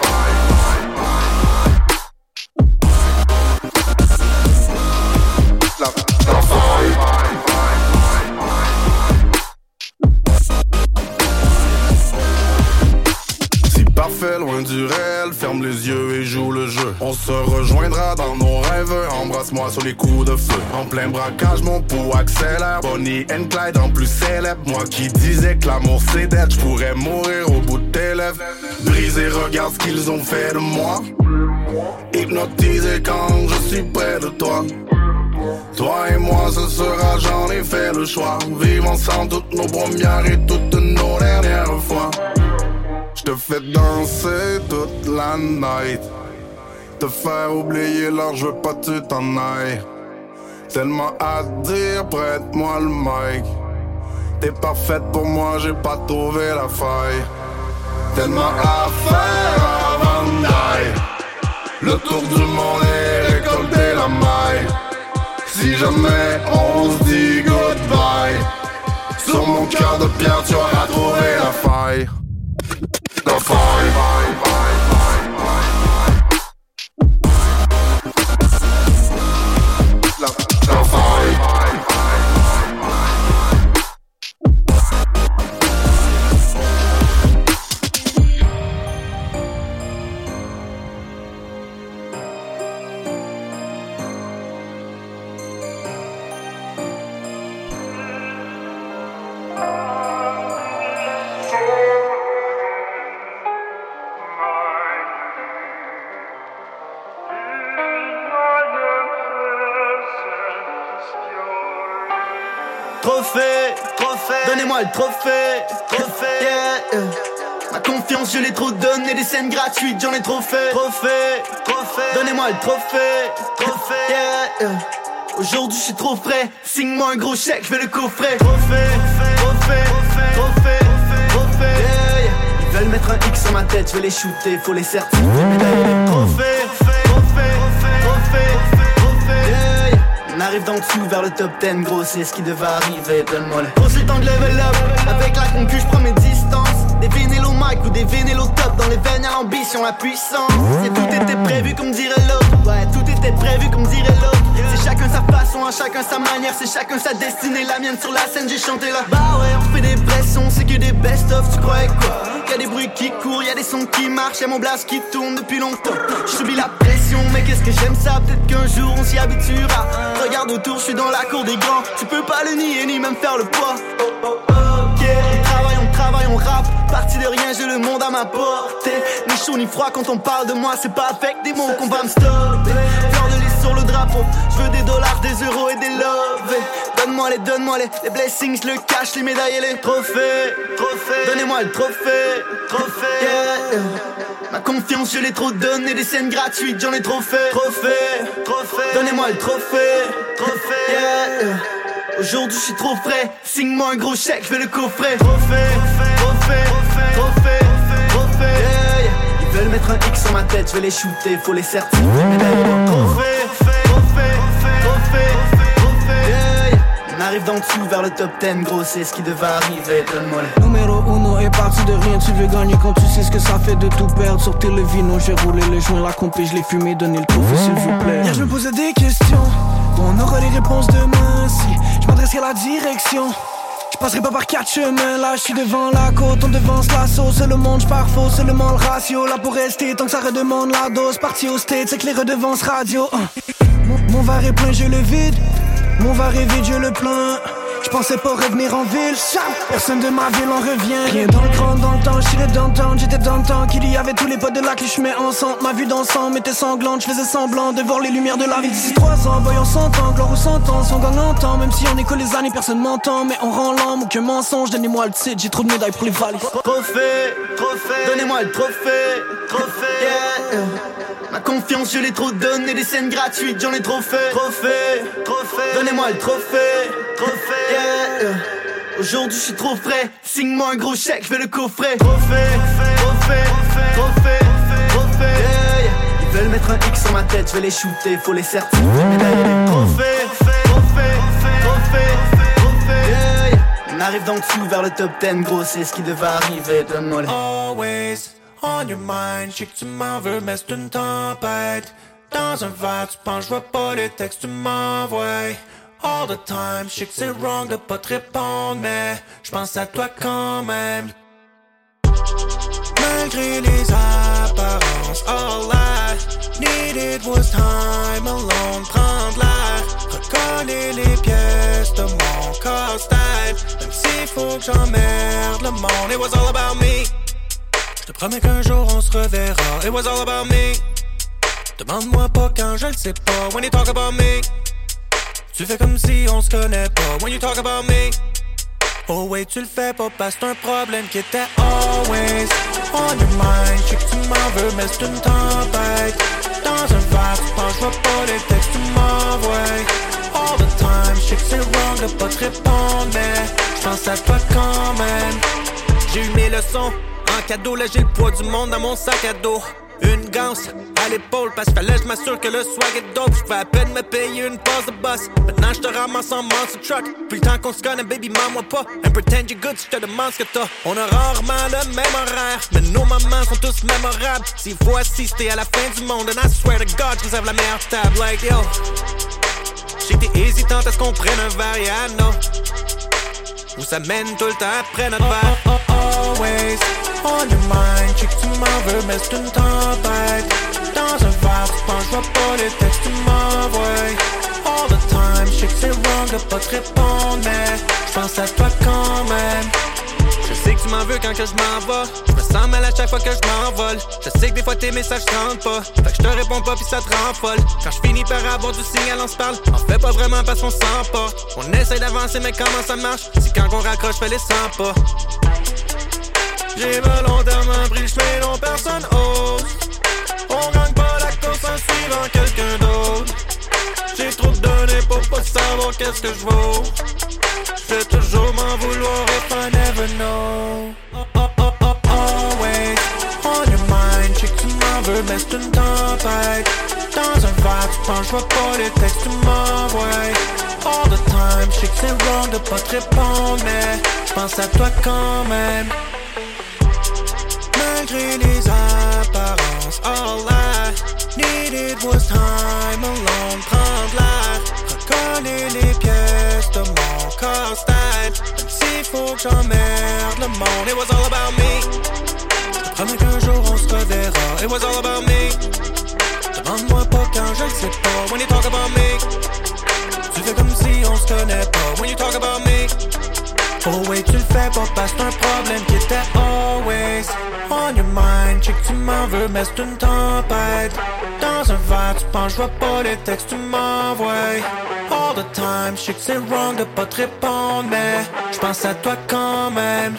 Parfait, loin du réel, ferme les yeux et joue le jeu. On se rejoindra dans nos rêves, embrasse-moi sur les coups de feu. En plein braquage, mon pouls accélère, Bonnie and Clyde en plus célèbre. Moi qui disais que l'amour c'est d'être, je pourrais mourir au bout de tes lèvres. Brisé, regarde ce qu'ils ont fait de moi. Hypnotisé quand je suis près de toi. Toi et moi ce sera, j'en ai fait le choix. Vivons ensemble toutes nos premières et toutes nos dernières fois. J'te fais danser toute la night. Te faire oublier l'heure, je veux pas que tu t'en ailles. Tellement à dire, prête-moi le mic. T'es parfaite pour moi, j'ai pas trouvé la faille. Tellement à faire avant d'aller. Le tour du monde est récolter la maille. Si jamais on se dit goodbye, sur mon cœur de pierre tu auras trouvé la faille. La faille. La faille. Donnez-moi le trophée, trophée. Yeah, ma confiance je l'ai trop donnée, des scènes gratuites j'en ai trop fait. Trophée, trophée. Donnez-moi le trophée, trophée. Yeah, Aujourd'hui, je suis trop frais. Signe-moi un gros chèque, je vais le coffret. Trop fait. Yeah. Ils veulent mettre un X sur ma tête, je vais les shooter. Faut les certifier, médailler. Trop fait. Yeah. On arrive d'en dessous vers le top 10, gros, c'est ce qui devait arriver. Donne-moi le. Gros, c'est le temps de level up. Avec la concu, je prends mes distances. Des vinyles au mic ou des vinyles au top. Dans les veines à l'ambition, la puissance. C'est tout était prévu comme dirait l'autre. Ouais, tout était prévu comme dirait l'autre. C'est chacun sa façon, à chacun sa manière. C'est chacun sa destinée, la mienne sur la scène. J'ai chanté là. Bah ouais, on fait des blessons. C'est que des best-of, tu croyais quoi? Y'a des bruits qui courent, y'a des sons qui marchent. Y'a mon blast qui tourne depuis longtemps. J'subis la pression, mais qu'est-ce que j'aime ça. Peut-être qu'un jour on s'y habituera. Regarde autour, j'suis dans la cour des grands. Tu peux pas le nier, ni même faire le poids. On rappe, parti de rien, j'ai le monde à ma portée. Ni chaud ni froid quand on parle de moi, c'est pas avec des mots qu'on va me stopper. Fleur de lys sur le drapeau, je veux des dollars, des euros et des lovés. Donne-moi les blessings, le cash, les médailles et les trophées. Donnez-moi le trophée. Yeah. Ma confiance, je l'ai trop donnée, des scènes gratuites, j'en ai trop fait. Trophée. Donnez-moi le trophée. Yeah. Aujourd'hui, je suis trop frais. Signe-moi un gros chèque, je vais le coffret. Trop fait. Yeah. Ils veulent mettre un X sur ma tête, je vais les shooter. Faut les certifier, médailler. Trop fait. Yeah. On arrive d'en dessous vers le top 10, gros, c'est ce qui devait arriver. Donne-moi le numéro 1 est parti de rien. Tu veux gagner quand tu sais ce que ça fait de tout perdre. Sortez le vino, j'ai roulé le joint, la compé, je l'ai fumé. Donnez le trophée, s'il vous plaît. Hier, je me posais des questions. On aura les réponses demain. Si je m'adresserai à la direction, je passerai pas par quatre chemins. Là je suis devant la côte, on devance la sauce. C'est le monde, je pars faux, seulement le ratio. Là pour rester, tant que ça redemande la dose. Parti au state, c'est que les redevances radio. Mon verre est plein, je le vide. Mon verre est vide, je le plains. Je pensais pas revenir en ville. Personne de ma ville en revient. Rien dans le grand d'antan, je suis d'antan. J'étais d'antan qu'il y avait tous les potes de la que je mets ensemble. Ma vue d'ensemble était sanglante, je faisais semblant de voir les lumières de la ville. D'ici 3 ans, voyons 100 ans, gloire ou 100 ans, son gang l'entend. Même si on écoute les années, personne m'entend. Mais on rend l'âme, aucun mensonge, donnez-moi le titre. J'ai trop de médailles pour les valises. Trophée, donnez-moi le trophée. Yeah. Ma confiance, je l'ai trop donnée, des scènes gratuites, j'en ai trop fait. Trophée, donnez-moi le trophée. Yeah. Aujourd'hui je suis trop frais. Signe-moi un gros chèque, je vais le coffret. Trop fait. Yeah. Ils veulent mettre un X sur ma tête, je vais les shooter. Faut les certifier, médailler. Trop fait. Yeah. On arrive d'en dessous vers le top 10, gros, c'est ce qui devait arriver. Donne-moi les. Always on your mind. J'sais que tu m'en veux, mais c'est une tempête. Dans un verre, tu penses, j'vois pas les textes, tu m'envoies. All the time, je sais que c'est wrong de pas te répondre, mais j'pense à toi quand même. Malgré les apparences, all I needed was time alone. Prendre l'air, recoller les pièces de mon casse-tête. Même s'il faut que j'emmerde le monde. It was all about me. J'te promets qu'un jour on se reverra. It was all about me. Demande-moi pas quand je le sais pas. When you talk about me, tu fais comme si on se connaît pas. When you talk about me, oh wait, tu le fais pas parce que c'est un problème qui était always on your mind. Je sais que tu m'en veux, mais c'est une tempête. Dans un verre, tu penses, j'vois pas les textes, tu m'envoies. All the time, je sais que c'est wrong de pas te répondre, mais j'pense à toi quand même. J'ai eu mes leçons en cadeau, là j'ai le poids du monde dans mon sac à dos. Une ganse à l'épaule, parce que fallait je m'assure que le swag est dope. Je vais à peine me payer une passe de boss. Maintenant je te ramasse en monster truck. Puis le temps qu'on se connaît, baby, mens-moi pas. And pretend you're good si je te demande ce que t'as. On a rarement le même horaire, mais nos moments sont tous mémorables. S'il faut assister à la fin du monde, and I swear to God, je réserve la meilleure table. Like yo, j'étais hésitante à ce qu'on prenne un verre, yeah, no. Où ça mène tout le temps après notre verre. Always on your mind, je sais que tu m'en veux, mais c'est une tempête. Dans un verre, tu penses, j'vois pas les textes, tu m'envoies. All the time, je sais que c'est wrong de pas te répondre, mais j'pense à toi quand même. Je sais que tu m'en veux quand que je m'en vais. Je me sens mal à chaque fois que je m'envole. Je sais que des fois tes messages rentrent pas. Fait que je te réponds pas pis ça te rend folle. Quand je finis par avoir du signal, on se parle. On fait pas vraiment parce qu'on s'emporte. On essaye d'avancer, mais comment ça marche? Si quand on raccroche, fais les 100 pas. J'ai volontairement pris le chemin dont personne ose. On gagne pas la course en suivant quelqu'un d'autre. J'ai trop donné pour pas. vaux, qu'est-ce que je vaux. Je vais toujours m'en vouloir if I never know. Always on your mind, check tu m'en veux, mais c'est une tempête. Dans un vibe, tu penses, je vois pas les textes, tu m'envoies. All the time, je sais que c'est wrong de pas te répondre, mais je pense à toi quand même. Malgré les apparences, all I needed was time alone. Prendre l'air, recoller les pièces de mon corps style. Même s'il faut que j'emmerde le monde. It was all about me. Je promets qu'un jour on se reverra. It was all about me. Demande-moi pas quand je le sais pas. When you talk about me, tu fais comme si on se connaît pas. When you talk about me, oh oui, tu le fais pas parce que c'est un problème qui était always on your mind. Je sais que tu m'en veux, mais c'est une tempête. Dans un verre, tu penses, je vois pas les textes, tu m'envoies. All the time, je sais que c'est wrong de pas te répondre, mais je pense à toi quand même.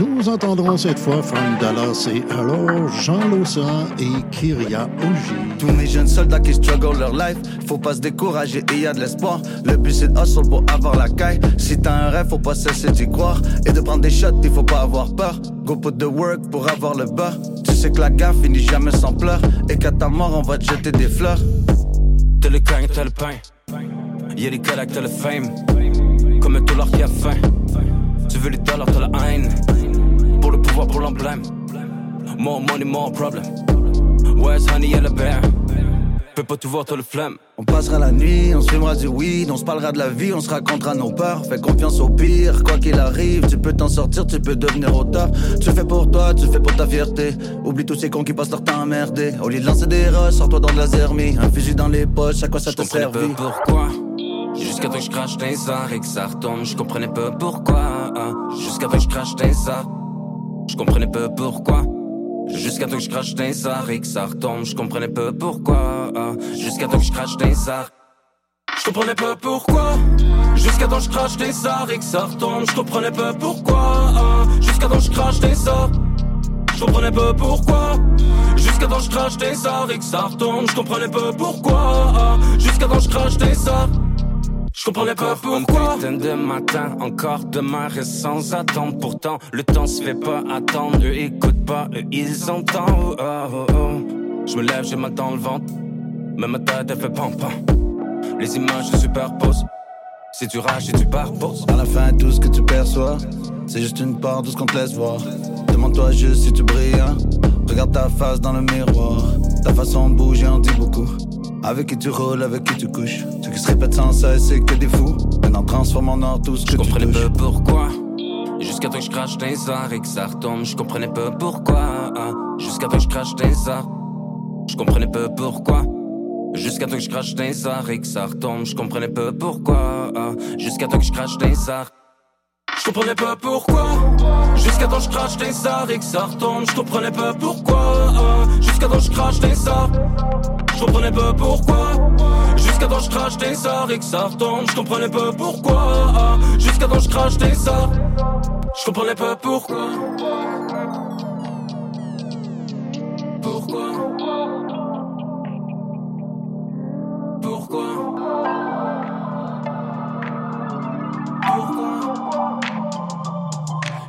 Nous entendrons cette fois Frank Dallas et alors Jean Lausanne et Kyria Oji. Tous mes jeunes soldats qui struggle leur life, faut pas se décourager et y a de l'espoir. Le but c'est de hustle pour avoir la caille. Si t'as un rêve, faut pas cesser d'y croire. Et de prendre des shots, il faut pas avoir peur. Go put the work pour avoir le beurre. Tu sais que la gaffe finit jamais sans pleurs. Et qu'à ta mort, on va te jeter des fleurs. T'es le gang, t'es le pain. Y'a les cadavres, t'es le fame. Comme tout l'or qui a faim. Tu veux les dollars, t'as la haine. Pour le pouvoir, pour l'emblème. More money, more problem. Where's honey and the bear? Peux pas tout voir, t'as le flemme. On passera la nuit, on se filmera du weed. On se parlera de la vie, on se racontera nos peurs. Fais confiance au pire, quoi qu'il arrive. Tu peux t'en sortir, tu peux devenir auteur. Tu fais pour toi, tu fais pour ta fierté. Oublie tous ces cons qui passent leur temps à merder. Au lieu de lancer des rushs, sors-toi dans de la zermie. Un fusil dans les poches, à quoi ça te servi? J'comprenais peu pourquoi. Jusqu'à temps que j'crache des arts et que ça retombe. J'comprenais peu pourquoi. Jusqu'à temps que j'crache des arts. Je comprenais peu pourquoi. Jusqu'à temps que je crache des arts et que ça retombe. Je comprenais peu pourquoi. Jusqu'à temps que je crache des arts. Je comprenais peu pourquoi. Jusqu'à temps que je crache des arts et que ça retombe. Je comprenais peu pourquoi. Jusqu'à temps que je crache des arts. Je comprenais peu pourquoi. Jusqu'à temps que je crache des arts et que ça retombe. Je comprenais peu pourquoi. Jusqu'à temps que je crache des arts. Je comprenais pas pourquoi. Putain de matin, encore demain, reste sans attendre. Pourtant, le temps se fait pas attendre. Eux écoutent pas, eux ils entendent. Oh, oh, oh. Je me lève, j'ai mal dans le ventre. Même ma tête, elle fait pam-pam. Les images se superposent. C'est du rage et du barbose. À la fin, tout ce que tu perçois, c'est juste une part de ce qu'on te laisse voir. Demande-toi juste si tu brilles. Regarde ta face dans le miroir. Ta façon de bouger en dit beaucoup. Avec qui tu roules, avec qui tu couches. Ceux qui se répètent sans cesse, c'est que des fous. Maintenant transforme en or tout ce que tu touches. J'comprenais peu pourquoi. Jusqu'à temps que j'crache des arts et que ça retombe. J'comprenais peu pourquoi. Jusqu'à temps que j'crache des arts. J'comprenais peu pourquoi. Jusqu'à temps que j'crache des arts et que ça retombe. J'comprenais peu pourquoi. Jusqu'à temps que j'crache des arts. J'comprenais peu pourquoi. Jusqu'à temps que j'crache des arts et que ça retombe. J'comprenais peu pourquoi. Jusqu'à temps que j'crache des arts. Je comprenais pas pourquoi. Jusqu'à temps je crache des arts et que ça retombe. Je comprenais pas pourquoi. Jusqu'à temps je crache des arts. Je comprenais pas pourquoi. Pourquoi? Pourquoi? Pourquoi?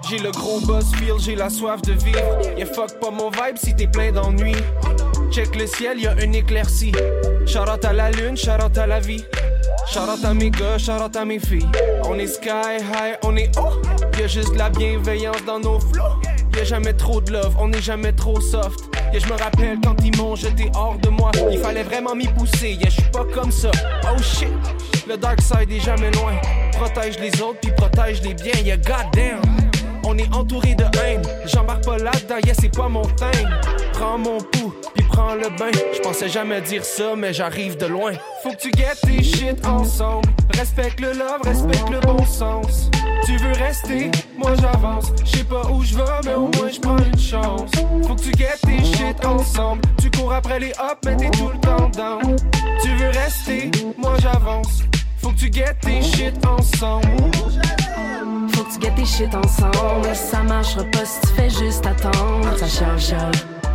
J'ai le gros boss feel, j'ai la soif de vivre. Y'a fuck pas mon vibe si t'es plein d'ennui. Check le ciel, y'a une éclaircie. Shout-out à la lune, shout-out à la vie. Shout-out à mes gars, shout-out à mes filles. On est sky high, on est haut. Y'a juste de la bienveillance dans nos flots. Y'a jamais trop de love, on est jamais trop soft. Yeah, j'me rappelle quand ils m'ont jeté hors de moi. Il fallait vraiment m'y pousser, yeah, j'suis pas comme ça. Oh shit, le dark side est jamais loin. Protège les autres pis protège les biens, yeah goddamn. On est entouré de haine, j'embarque pas là-dedans, yeah c'est pas mon thème. Prends mon pouls, puis prends le bain. J'pensais jamais dire ça, mais j'arrive de loin. Faut que tu guettes tes shit ensemble. Respecte le love, respecte le bon sens. Tu veux rester, moi j'avance. J'sais pas où j'vais, mais au moins j'prends une chance. Faut que tu guettes tes shit ensemble. Tu cours après les hops, mais t'es tout le temps down. Tu veux rester, moi j'avance. Faut que tu guettes tes shit ensemble. Faut que tu guettes tes shit ensemble. Ça marchera pas si tu fais juste attendre. Ça change.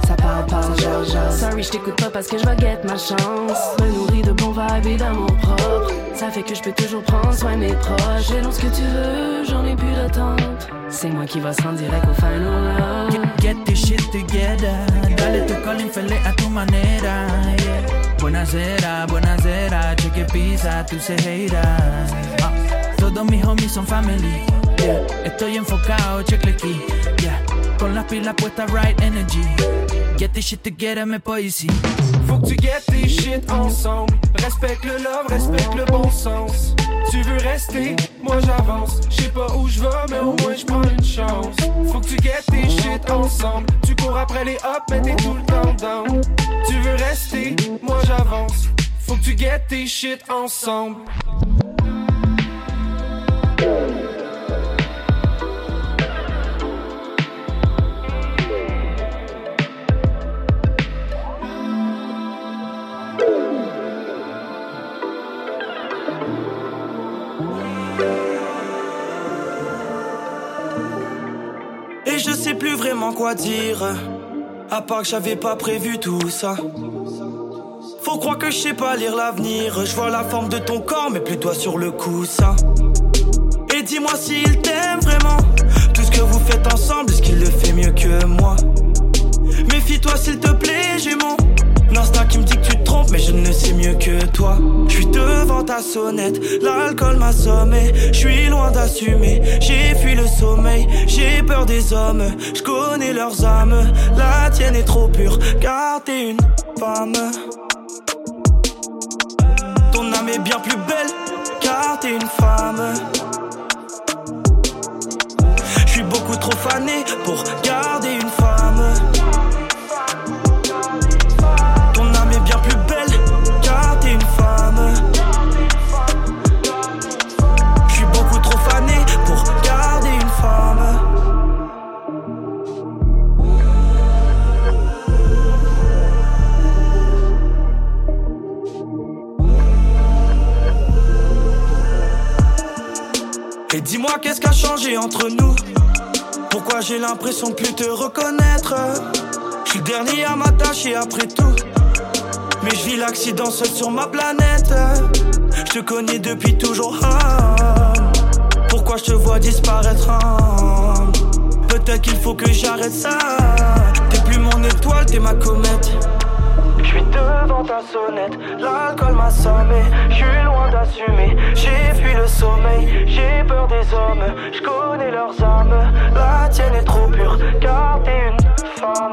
ça parle pas Georgia. Sorry, je t'écoute pas parce que je baguette ma chance. Me nourris de bon vibe et d'amour propre. Ça fait que je peux toujours prendre soin de mes proches. J'énonce ce que tu veux, j'en ai plus d'attente. C'est moi qui va se rendre direct au final. Get this shit together. Dale tu calling, fais-le à tu manera. Buenasera, buenasera. Cheque pizza, tu se heiras. Todos mis homies son family. Yeah. Estoy enfocado, check le key. Yeah. Con las pilas puestas, right energy. Get this shit together, mes poésies. Faut que tu get tes shit ensemble. Respecte le love, respecte le bon sens. Tu veux rester, moi j'avance. J'sais pas où j'vais, mais au moins j'prends une chance. Faut que tu get tes shit ensemble. Tu cours après les hops, mais t'es tout le temps down. Tu veux rester, moi j'avance. Faut que tu get tes shit ensemble. Je sais plus vraiment quoi dire, à part que j'avais pas prévu tout ça. Faut croire que je sais pas lire l'avenir. Je vois la forme de ton corps, mais plus toi sur le coussin. Et dis-moi s'il t'aime vraiment. Tout ce que vous faites ensemble, est-ce qu'il le fait mieux que moi? Méfie-toi s'il te plaît, jumeau. L'instinct qui me dit que tu te trompes, mais je ne sais mieux que toi. Je suis devant ta sonnette, l'alcool m'a sommé. Je suis loin d'assumer, j'ai fui le sommeil. J'ai peur des hommes, je connais leurs âmes. La tienne est trop pure, car t'es une femme. Ton âme est bien plus belle, car t'es une femme. Je suis beaucoup trop fané pour garder une femme. Et dis-moi qu'est-ce qu'a changé entre nous? Pourquoi j'ai l'impression de plus te reconnaître? Je suis le dernier à m'attacher après tout. Mais je vis l'accident seul sur ma planète. Je te connais depuis toujours. Ah, pourquoi je te vois disparaître? Ah, peut-être qu'il faut que j'arrête ça. T'es plus mon étoile, t'es ma comète. Je suis devant ta sonnette, l'alcool m'a sommé. Je suis loin d'assumer, j'ai fui le sommeil. J'ai peur des hommes, je connais leurs âmes. La tienne est trop pure, car t'es une femme.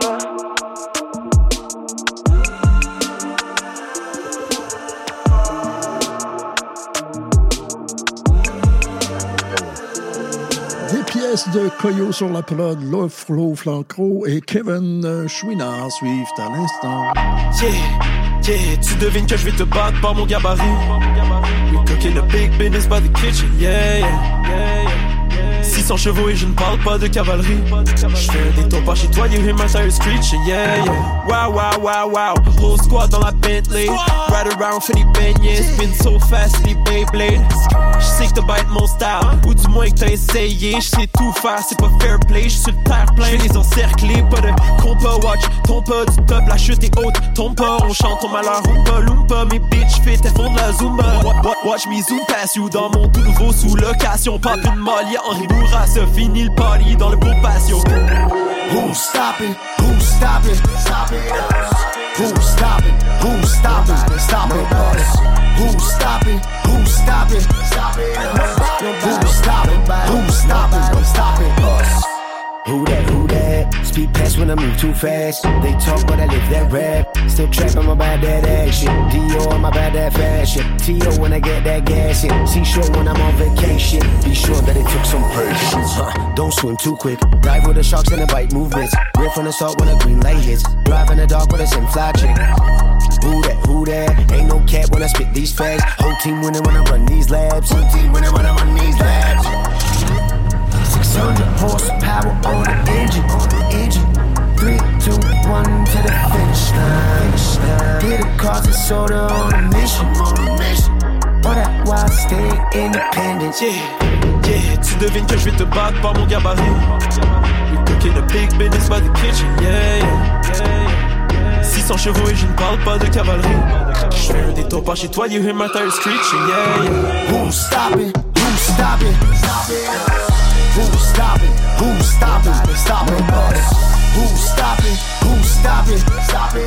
De Coyo sur la prod, le Flo Flancro et Kevin Chouinard suivent à l'instant. Yeah, yeah, tu devines que je vais te battre par mon gabarit. We cooking a big business by the kitchen, yeah, yeah, yeah, yeah. 600 chevaux et je ne parle pas de cavalerie. Je fais des tours par chez toi, you hear my tires screeching, yeah, yeah. Wow, wow, wow, wow, whole squad dans la Bentley. Ride around, fais des beignets, spin so fast, les Beyblade. J'sais que t'as bite mon style, ou du moins que t'as essayé. J'sais tout faire, c'est pas fair play. J'suis sur le terre plein, j'vais les encercler. Pas de compa watch, tombe pas du top. La chute est haute, tombe pas, on chante ton malheur. Oompa loompa, mes bitch fit, elles font de la zumba. Watch me zoom pass you dans mon tout nouveau sous location. Pas plus de mollier, Henri Bourras se finit le party dans le beau patio. Who's stopping? Who's stopping? Stop it. Who's stopping? Who's stopping? Stop it. Who's stopping? Who's stopping? Stop it. Who's stopping? Who's stopping? Stop it. Who that, who that? Speed fast when I move too fast. They talk but I live that rap. Still trap, I'm about that action. D.O., I'm about that fashion. T.O. when I get that gas in. Seashore when I'm on vacation. Be sure that it took some patience. Don't swim too quick. Dive with the sharks and the bite movements. Riff on the salt when the green light hits. Drive in the dark with a sim fly chick. Who that, who that? Ain't no cat when I spit these facts. Whole team winning when I run these labs. Whole team winning when I run these labs. 600 horsepower on the engine, on the engine. 3, 2, 1 to the finish line. Get a cause and soda on a mission, on a mission. All that while stay independent. Yeah, yeah, tu devines que je vais te battre par mon gabarit. We cooking a big business by the kitchen, yeah, yeah, yeah. 600 chevaux et je ne parle pas de cavalerie. Je fais un détour par chez toi, you hear my tires screeching, yeah, yeah. Who's stopping? Who's stopping? Who's stopping? Who's stopping? Stopping us. Who's stopping? Who's stopping? Stopping.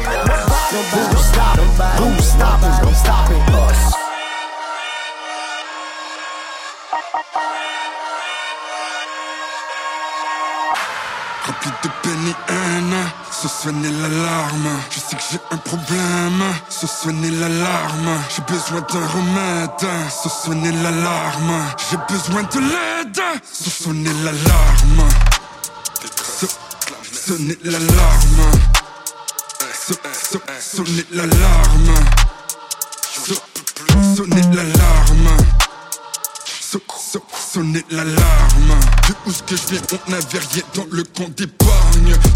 Who's stopping? Who's stopping? Stopping us. Rapide de peine et haine, sans sonner l'alarme. Je sais que j'ai un problème, sans sonner l'alarme. J'ai besoin d'un remède, sans sonner l'alarme. J'ai besoin de l'aide, sans sonner l'alarme. Sonnez l'alarme, sonnez l'alarme, sonnez l'alarme, sonnez l'alarme. De où ce que je viens, on n'avait rien dans le compte d'épargne.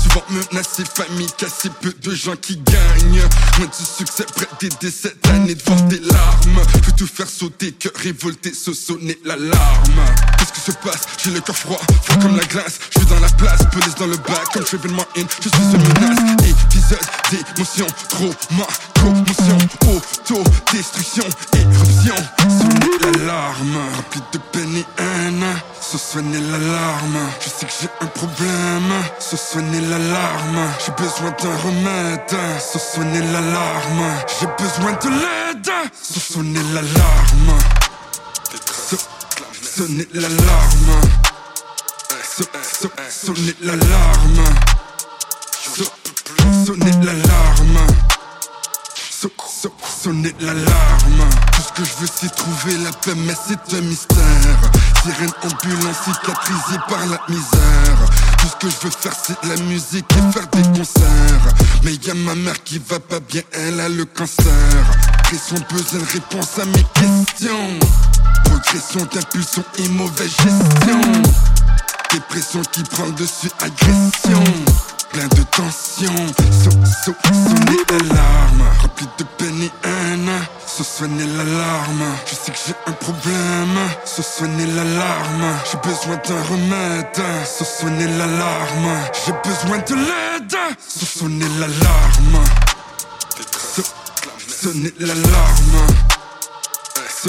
Souvent menacé, famille cassée, peu de gens qui gagnent. Loin du succès, près d'aider cette année devant des larmes. Faut tout faire sauter, que révolter, se sonner l'alarme. Qu'est-ce qui se passe? J'ai le cœur froid, froid comme la glace. Je suis dans la place, police dans le bac, comme Trayvon Martin. Je suis une menace. Épisode d'émotion, gros commotion, autodestruction, éruption. Sonnez l'alarme, rapide de peine et haine. Sans sonner l'alarme, je sais que j'ai un problème. Sans sonner l'alarme, j'ai besoin d'un remède. Sans sonner l'alarme, j'ai besoin de l'aide. Sans sonner l'alarme. Sonnez l'alarme, sonnez l'alarme, sonnez l'alarme, sonnez l'alarme. Tout ce que je veux c'est trouver la paix mais c'est un mystère. Sirène, ambulance, cicatrisée par la misère. Tout ce que je veux faire c'est de la musique et faire des concerts. Mais y'a ma mère qui va pas bien, elle a le cancer. Pression, besoin de réponse à mes questions. Progression d'impulsion et mauvaise gestion. Dépression qui prend le dessus, agression. Plein de tension, sonnez l'alarme. Rapide de peine et haine, sonnez l'alarme. Je sais que j'ai un problème, sonnez l'alarme. J'ai besoin d'un remède, sonnez l'alarme. J'ai besoin de l'aide, sonnez l'alarme. Sonnez l'alarme.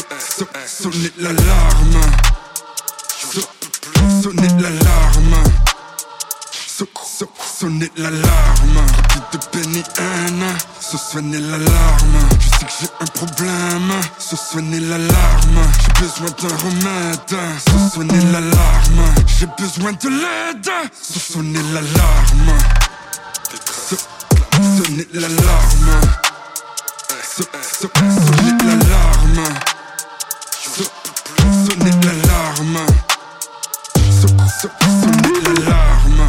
Sonnez l'alarme. Sonnez l'alarme. Sonnez l'alarme. Rapide de peine et haine. Sonnez l'alarme. Je sais que j'ai un problème. Sonnez l'alarme. J'ai besoin d'un remède. Sonnez l'alarme. J'ai besoin de l'aide. Sonnez l'alarme. Sonnez l'alarme. Sonnez l'alarme. Sonnez l'alarme. Sonnez l'alarme.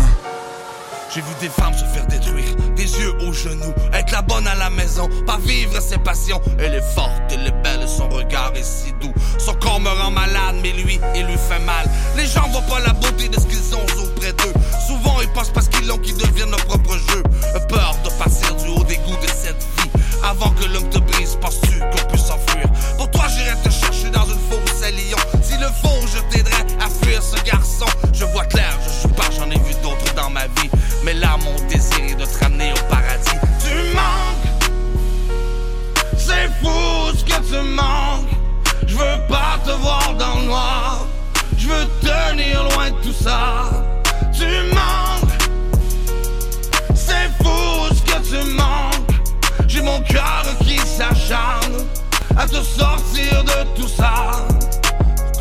J'ai vu des femmes se faire détruire, des yeux aux genoux, être la bonne à la maison, pas vivre ses passions. Elle est forte, elle est belle, son regard est si doux. Son corps me rend malade, mais lui, il lui fait mal. Les gens voient pas la beauté de ce qu'ils ont auprès d'eux. Souvent ils pensent parce qu'ils l'ont qu'ils deviennent leur propre jeu. Peur de partir du haut des goûts de cette vie. Avant que l'homme te brise, penses-tu qu'on peut s'enfuir? Pour toi j'irai te chercher dans une fosse à Lyon. S'il le faut, je t'aiderai à fuir ce garçon. Je vois clair, je suis pas, j'en ai vu d'autres dans ma vie. Mais là mon désir est de te ramener au paradis. Tu manques, c'est fou ce que tu manques. Je veux pas te voir dans le noir, je veux tenir loin de tout ça. Tu manques, c'est fou ce que tu manques. J'ai mon cœur qui s'acharne à te sortir de tout ça.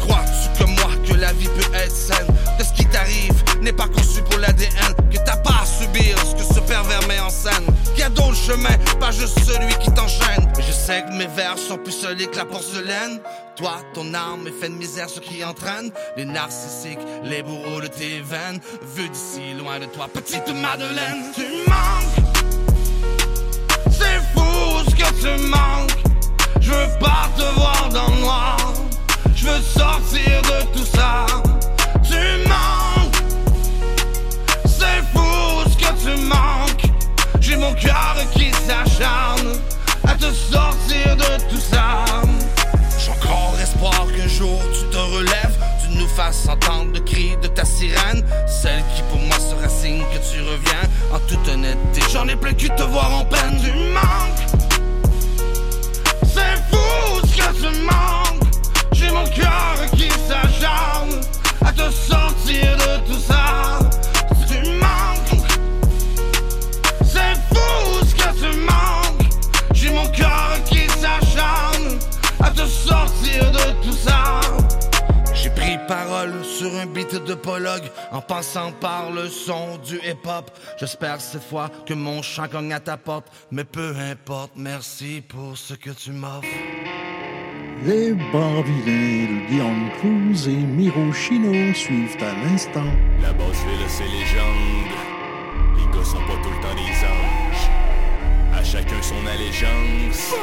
Crois-tu que moi, que la vie peut être saine? Que ce qui t'arrive n'est pas conçu pour l'ADN. Que t'as pas à subir ce que ce pervers met en scène. Qu'il y a d'autres chemins, pas juste celui qui t'enchaîne. Je sais que mes vers sont plus solides que la porcelaine. Toi, ton arme est faite de misère, ce qui entraîne les narcissiques, les bourreaux de tes veines. Vu d'ici, loin de toi, petite Madeleine. Tu manques. C'est fou ce que tu manques. Je veux pas te voir dans le noir. Je veux sortir de tout ça. Tu manques. C'est fou ce que tu manques. J'ai mon cœur qui s'acharne à te sortir de tout ça. J'ai encore espoir qu'un jour tu te relèves, tu nous fasses entendre le cri de ta sirène, celle qui pour moi sera signe que tu reviens en toute honnêteté. plaît que te voir en peine du manque. C'est fou ce que ce manque. J'ai mon cœur qui s'acharne à te sortir de tout ça. Tu manques. C'est fou ce que ce manque. J'ai mon cœur qui s'acharne à te sortir de tout ça. J'ai pris parole sur un beat de Polog, en passant par le son du hip-hop. J'espère cette fois que mon chant cogne à ta porte, mais peu importe, merci pour ce que tu m'offres. Les Babyly, le Dion Cruz et Mirochino suivent à l'instant. La Basse-Ville, c'est légende. Les gars sont pas tout le temps des anges. À chacun son allégeance.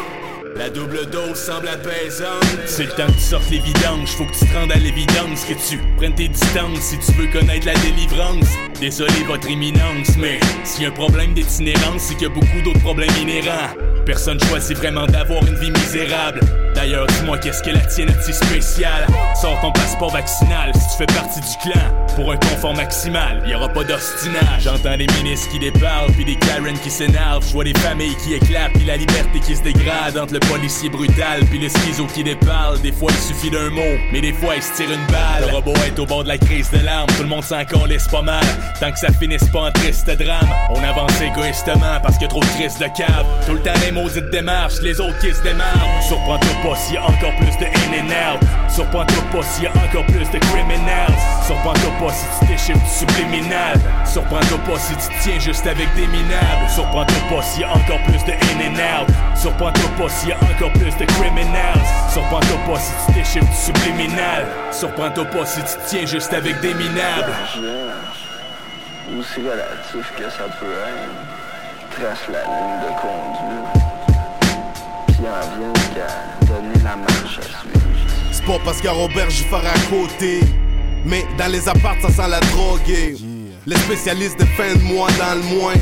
La double dose semble apaisante. C'est le temps que tu sortes les vidanges. Faut que tu te rendes à l'évidence, que tu prennes tes distances si tu veux connaître la délivrance. Désolé votre imminence, mais s'il y a un problème d'itinérance, c'est qu'il y a beaucoup d'autres problèmes inhérents. Personne choisit vraiment d'avoir une vie misérable. D'ailleurs, dis-moi qu'est-ce que la tienne a-t-il spécial? Sors ton passeport vaccinal si tu fais partie du clan. Pour un confort maximal, y'aura pas d'ostinage. J'entends des ministres qui déparlent, puis des Karen qui s'énervent. Je vois des familles qui éclatent, puis la liberté qui se dégrade entre le policier brutal puis le schizo qui déparle. Des fois, il suffit d'un mot, mais des fois, il se tire une balle. Le robot est au bord de la crise de larmes, tout le monde s'en laisse pas mal. Tant que ça finisse pas en triste drame, on avance égoïstement parce que trop de crise de cave. Tout le temps les maudites démarches, les autres qui se démarrent. Surprends-toi pas s'il y a encore plus de in and out. Surprends-toi pas s'il y a encore plus de criminels. Surprends-toi pas si tu t'échappes du subliminal. Surprends-toi pas si tu tiens juste avec des minables. Surprends-toi pas s'il y a encore plus de in and out. Surprends-toi pas s'il y a encore plus de criminels. Surprends-toi pas si tu t'échappes du subliminal. Surprends-toi pas si tu tiens juste avec des minables. Aussi relatif que ça peut être, trace la ligne de conduite, puis en vient qu'à donner la marche à suivre. C'est pas parce qu'à Robert je ferai à côté, mais dans les apparts ça sent la drogue. Les spécialistes de fin de mois dans le moins.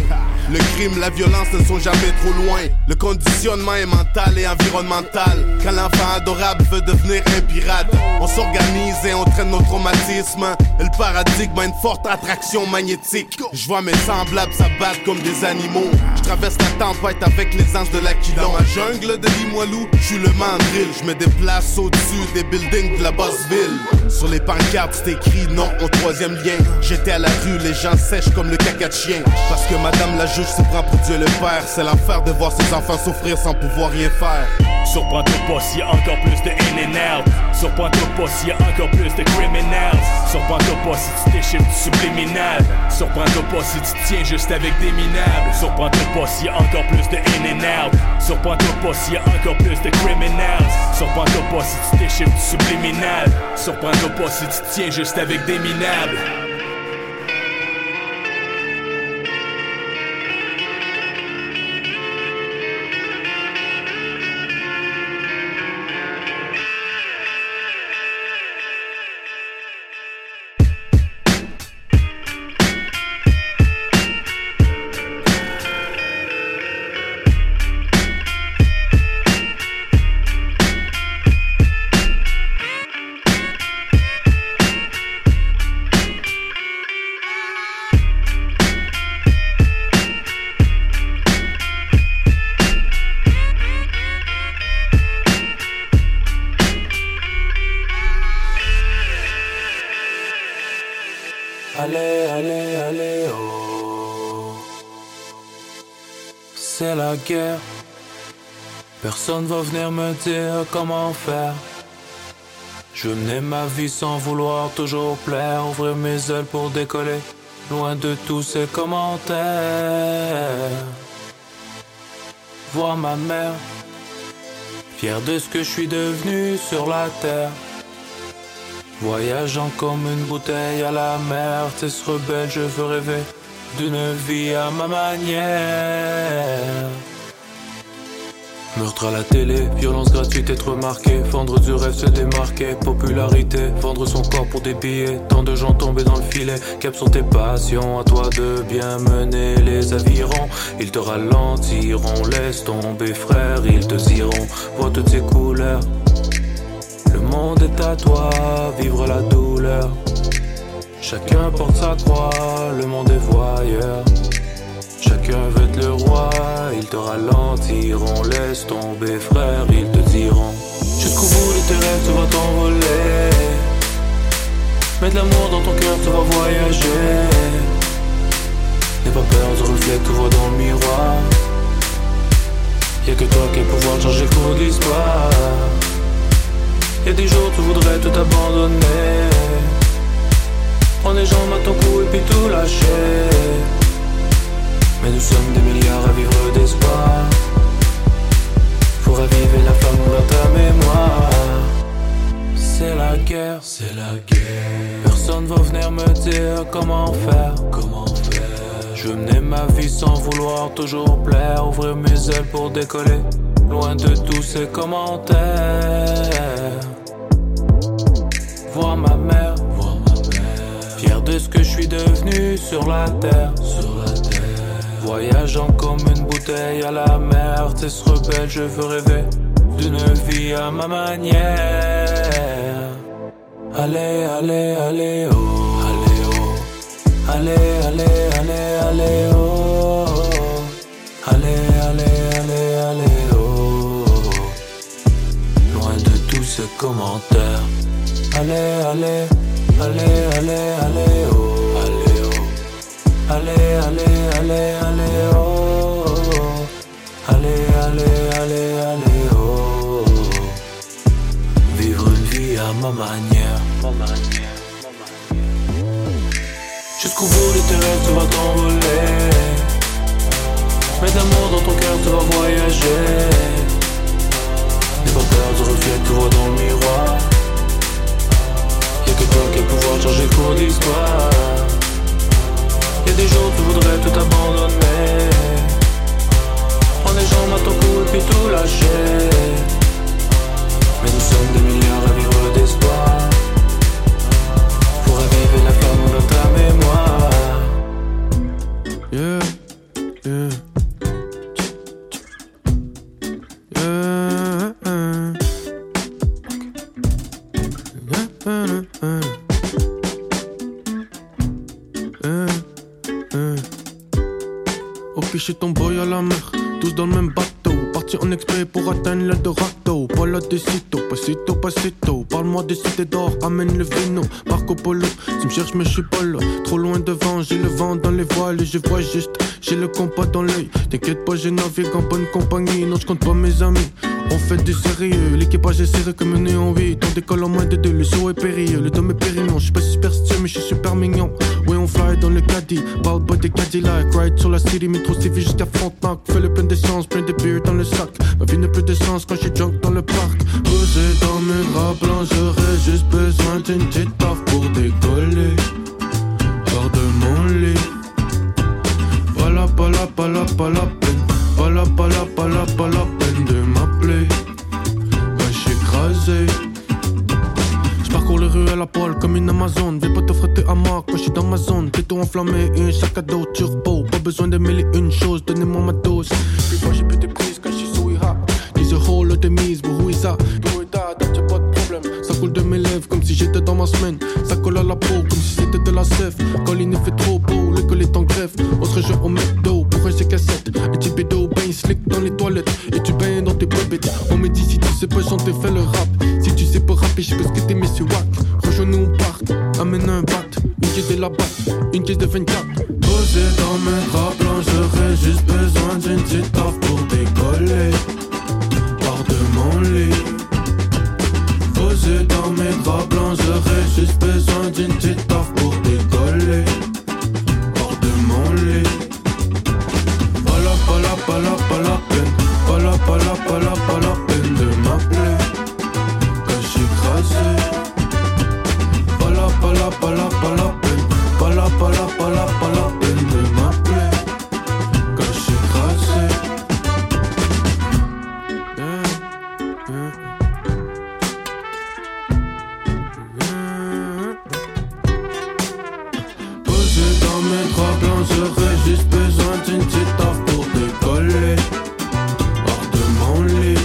Le crime, la violence ne sont jamais trop loin. Le conditionnement est mental et environnemental. Quand l'enfant adorable veut devenir un pirate, on s'organise et on traîne nos traumatismes. Et le paradigme a une forte attraction magnétique. Je vois mes semblables s'abattre comme des animaux. Je traverse la tempête avec les anges de l'Aquilon. Dans ma jungle de Limoilou, je suis le mandrill. Je me déplace au-dessus des buildings de la Basse-Ville. Sur les pancartes, c'est écrit non au troisième lien. J'étais à la rue, les gens sèchent comme le caca de chien. Parce que madame la juge se prend pour Dieu le Père. C'est l'enfer de voir ses enfants souffrir sans pouvoir rien faire. Surprends-toi pas s'il y a encore plus de in and out. Surprends-toi pas s'il y a encore plus de criminels. Surprends-toi pas si tu t'échappes du subliminal. Surprends-toi pas si tu tiens juste avec des minables. Surprends-toi pas s'il y a encore plus de in and out. Surprends-toi pas s'il y a encore plus de criminels. Surprends-toi pas si tu t'échappes du subliminal. Surprends-toi pas si tu tiens juste avec des minables. Guerre. Personne va venir me dire comment faire. Je veux mener ma vie sans vouloir toujours plaire. Ouvrir mes ailes pour décoller, loin de tous ces commentaires. Voir ma mère, fière de ce que je suis devenu sur la terre. Voyageant comme une bouteille à la mer. T'es ce rebelle, je veux rêver d'une vie à ma manière. Meurtre à la télé, violence gratuite, être marqué. Vendre du rêve, se démarquer, popularité. Vendre son corps pour des billets, tant de gens tombés dans le filet. Cap sur tes passions, à toi de bien mener les avirons. Ils te ralentiront, laisse tomber frère, ils te diront. Vois toutes ces couleurs, le monde est à toi, vivre la douleur. Chacun porte sa croix, le monde est voyeur. Chacun veut être le roi, ils te ralentiront. Laisse tomber frère, ils te diront. Jusqu'au bout de tes rêves, tu vas t'envoler. Mettre l'amour dans ton cœur, tu vas voyager. N'aie pas peur du reflet que tu vois dans le miroir. Y'a que toi qui as pouvoir changer le cours de l'histoire. Y'a des jours tu voudrais tout abandonner. Prends les jambes à ton cou et puis tout lâcher. Mais nous sommes des milliards à vivre d'espoir. Faut raviver la flamme vers ta mémoire. C'est la guerre, c'est la guerre. Personne va venir me dire comment faire, comment faire. Je menais ma vie sans vouloir toujours plaire. Ouvrir mes ailes pour décoller, loin de tous ces commentaires. Voir ma mère, fier de ce que je suis devenu sur la terre, sur la terre. Voyageant comme une bouteille à la mer. T'es ce rebelle, je veux rêver d'une vie à ma manière. Allez, allez, allez, oh, allez, oh. Allez, allez, allez, allez, oh. Allez, allez, allez, allez, oh. Loin de tous ces commentaires. Allez, allez, allez, allez, allez, oh. Allez, allez, allez, allez, oh, oh, oh. Allez, allez, allez, allez, oh, oh. Vivre une vie à ma manière, ma manière, ma manière. Jusqu'au bout de tes rêves, tu vas t'envoler. Mets d'amour dans ton cœur, tu vas voyager. N'aie pas peur du reflet que tu vois dans le miroir. Y'a que toi qui as pouvoir changer le cours de l'histoire. Y'a des jours tu voudrais tout abandonner. Prends les jambes à ton cou et puis tout lâcher. Mais nous sommes des milliards à vivre d'espoir. Pour raviver la flamme de ta mémoire. Yeah, yeah, yeah, yeah, yeah, yeah, yeah. Chez ton boy à la mer, tous dans le même bateau. Parti en exprès pour atteindre l'Eldorado. Voilà des sitôt, pas sitôt, pas sitôt. Parle-moi des cités d'or, amène le vino. Marco Polo, tu me cherches mais je suis pas là. Trop loin devant, j'ai le vent dans les voiles et je vois juste, j'ai le compas dans l'œil. T'inquiète pas, je navigue en bonne compagnie. Non, je compte pas mes amis. On fait du sérieux, l'équipage est serré comme une néon 8. On décolle en moins de deux, le saut est périlleux. Le dôme est périllon, je suis pas superstitieux mais je suis super mignon. Oui on fly dans le caddie, parle pas des Cadillac. Ride sur la city, métro civil jusqu'à Frontenac. Fais le plein d'essence, plein de beer dans le sac. Ma vie n'a plus de sens quand je suis drunk dans le parc. Posé dans mes rats blancs, j'aurais juste besoin d'une petite paf pour décoller. Hors de mon lit. Pala pala pala pala peine. Pala pala pala pala peine de m'appeler. Ben j'suis écrasé. J'parcours les rues à la poêle comme une Amazone. Viens pas te frotter à moi quand j'suis dans ma zone. Plutôt enflammé, un sac à dos turbo. Pas besoin de mêler une chose, donnez-moi ma dose. Puis moi j'ai plus de prise quand j'suis sous IHA. Dis a whole lot de mise, bro, Isa. Tout est à, t'as pas de problème. Ça coule de mes lèvres comme si j'étais dans ma semaine. Ça colle à la peau comme si c'était de la sève. Quand il ne fait trop beau, le col est en greffe. On se rejoint au McDo pour un C-cassette. Et tu bédo, bain slick dans les toilettes. Et tu bains dans tes bobettes. On me dit si tu sais pas chanter, fais le rap. Si tu sais pas rapper, je sais pas ce que t'es mais c'est wack. Rejoins-nous au parc, amène un bat. Une caisse de la batte, une caisse de 24. Posé dans mes draps blancs, j'aurais juste besoin d'une petite taf pour décoller. Hors de mon lit. Posé dans mes draps blancs, j'aurais juste besoin d'une petite taf pour décoller. Hors de mon lit. Pala pala pala pala peine. Pala pala pala pala peine de m'appeler. Pala pala pala pala peine. Pala pala pala pala peine de m'appeler. Quand je suis écrasé. Posé dans mes draps blancs, j'aurais juste besoin d'une petite taf pour décoller. Hors de mon lit.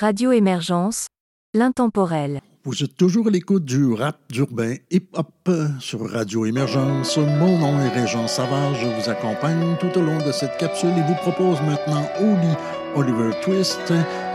Radio Émergence, l'intemporel. Vous êtes toujours à l'écoute du rap urbain hip-hop sur Radio Émergence. Mon nom est Réjean Savard. Je vous accompagne tout au long de cette capsule et vous propose maintenant Ô-lit, Oliver Twist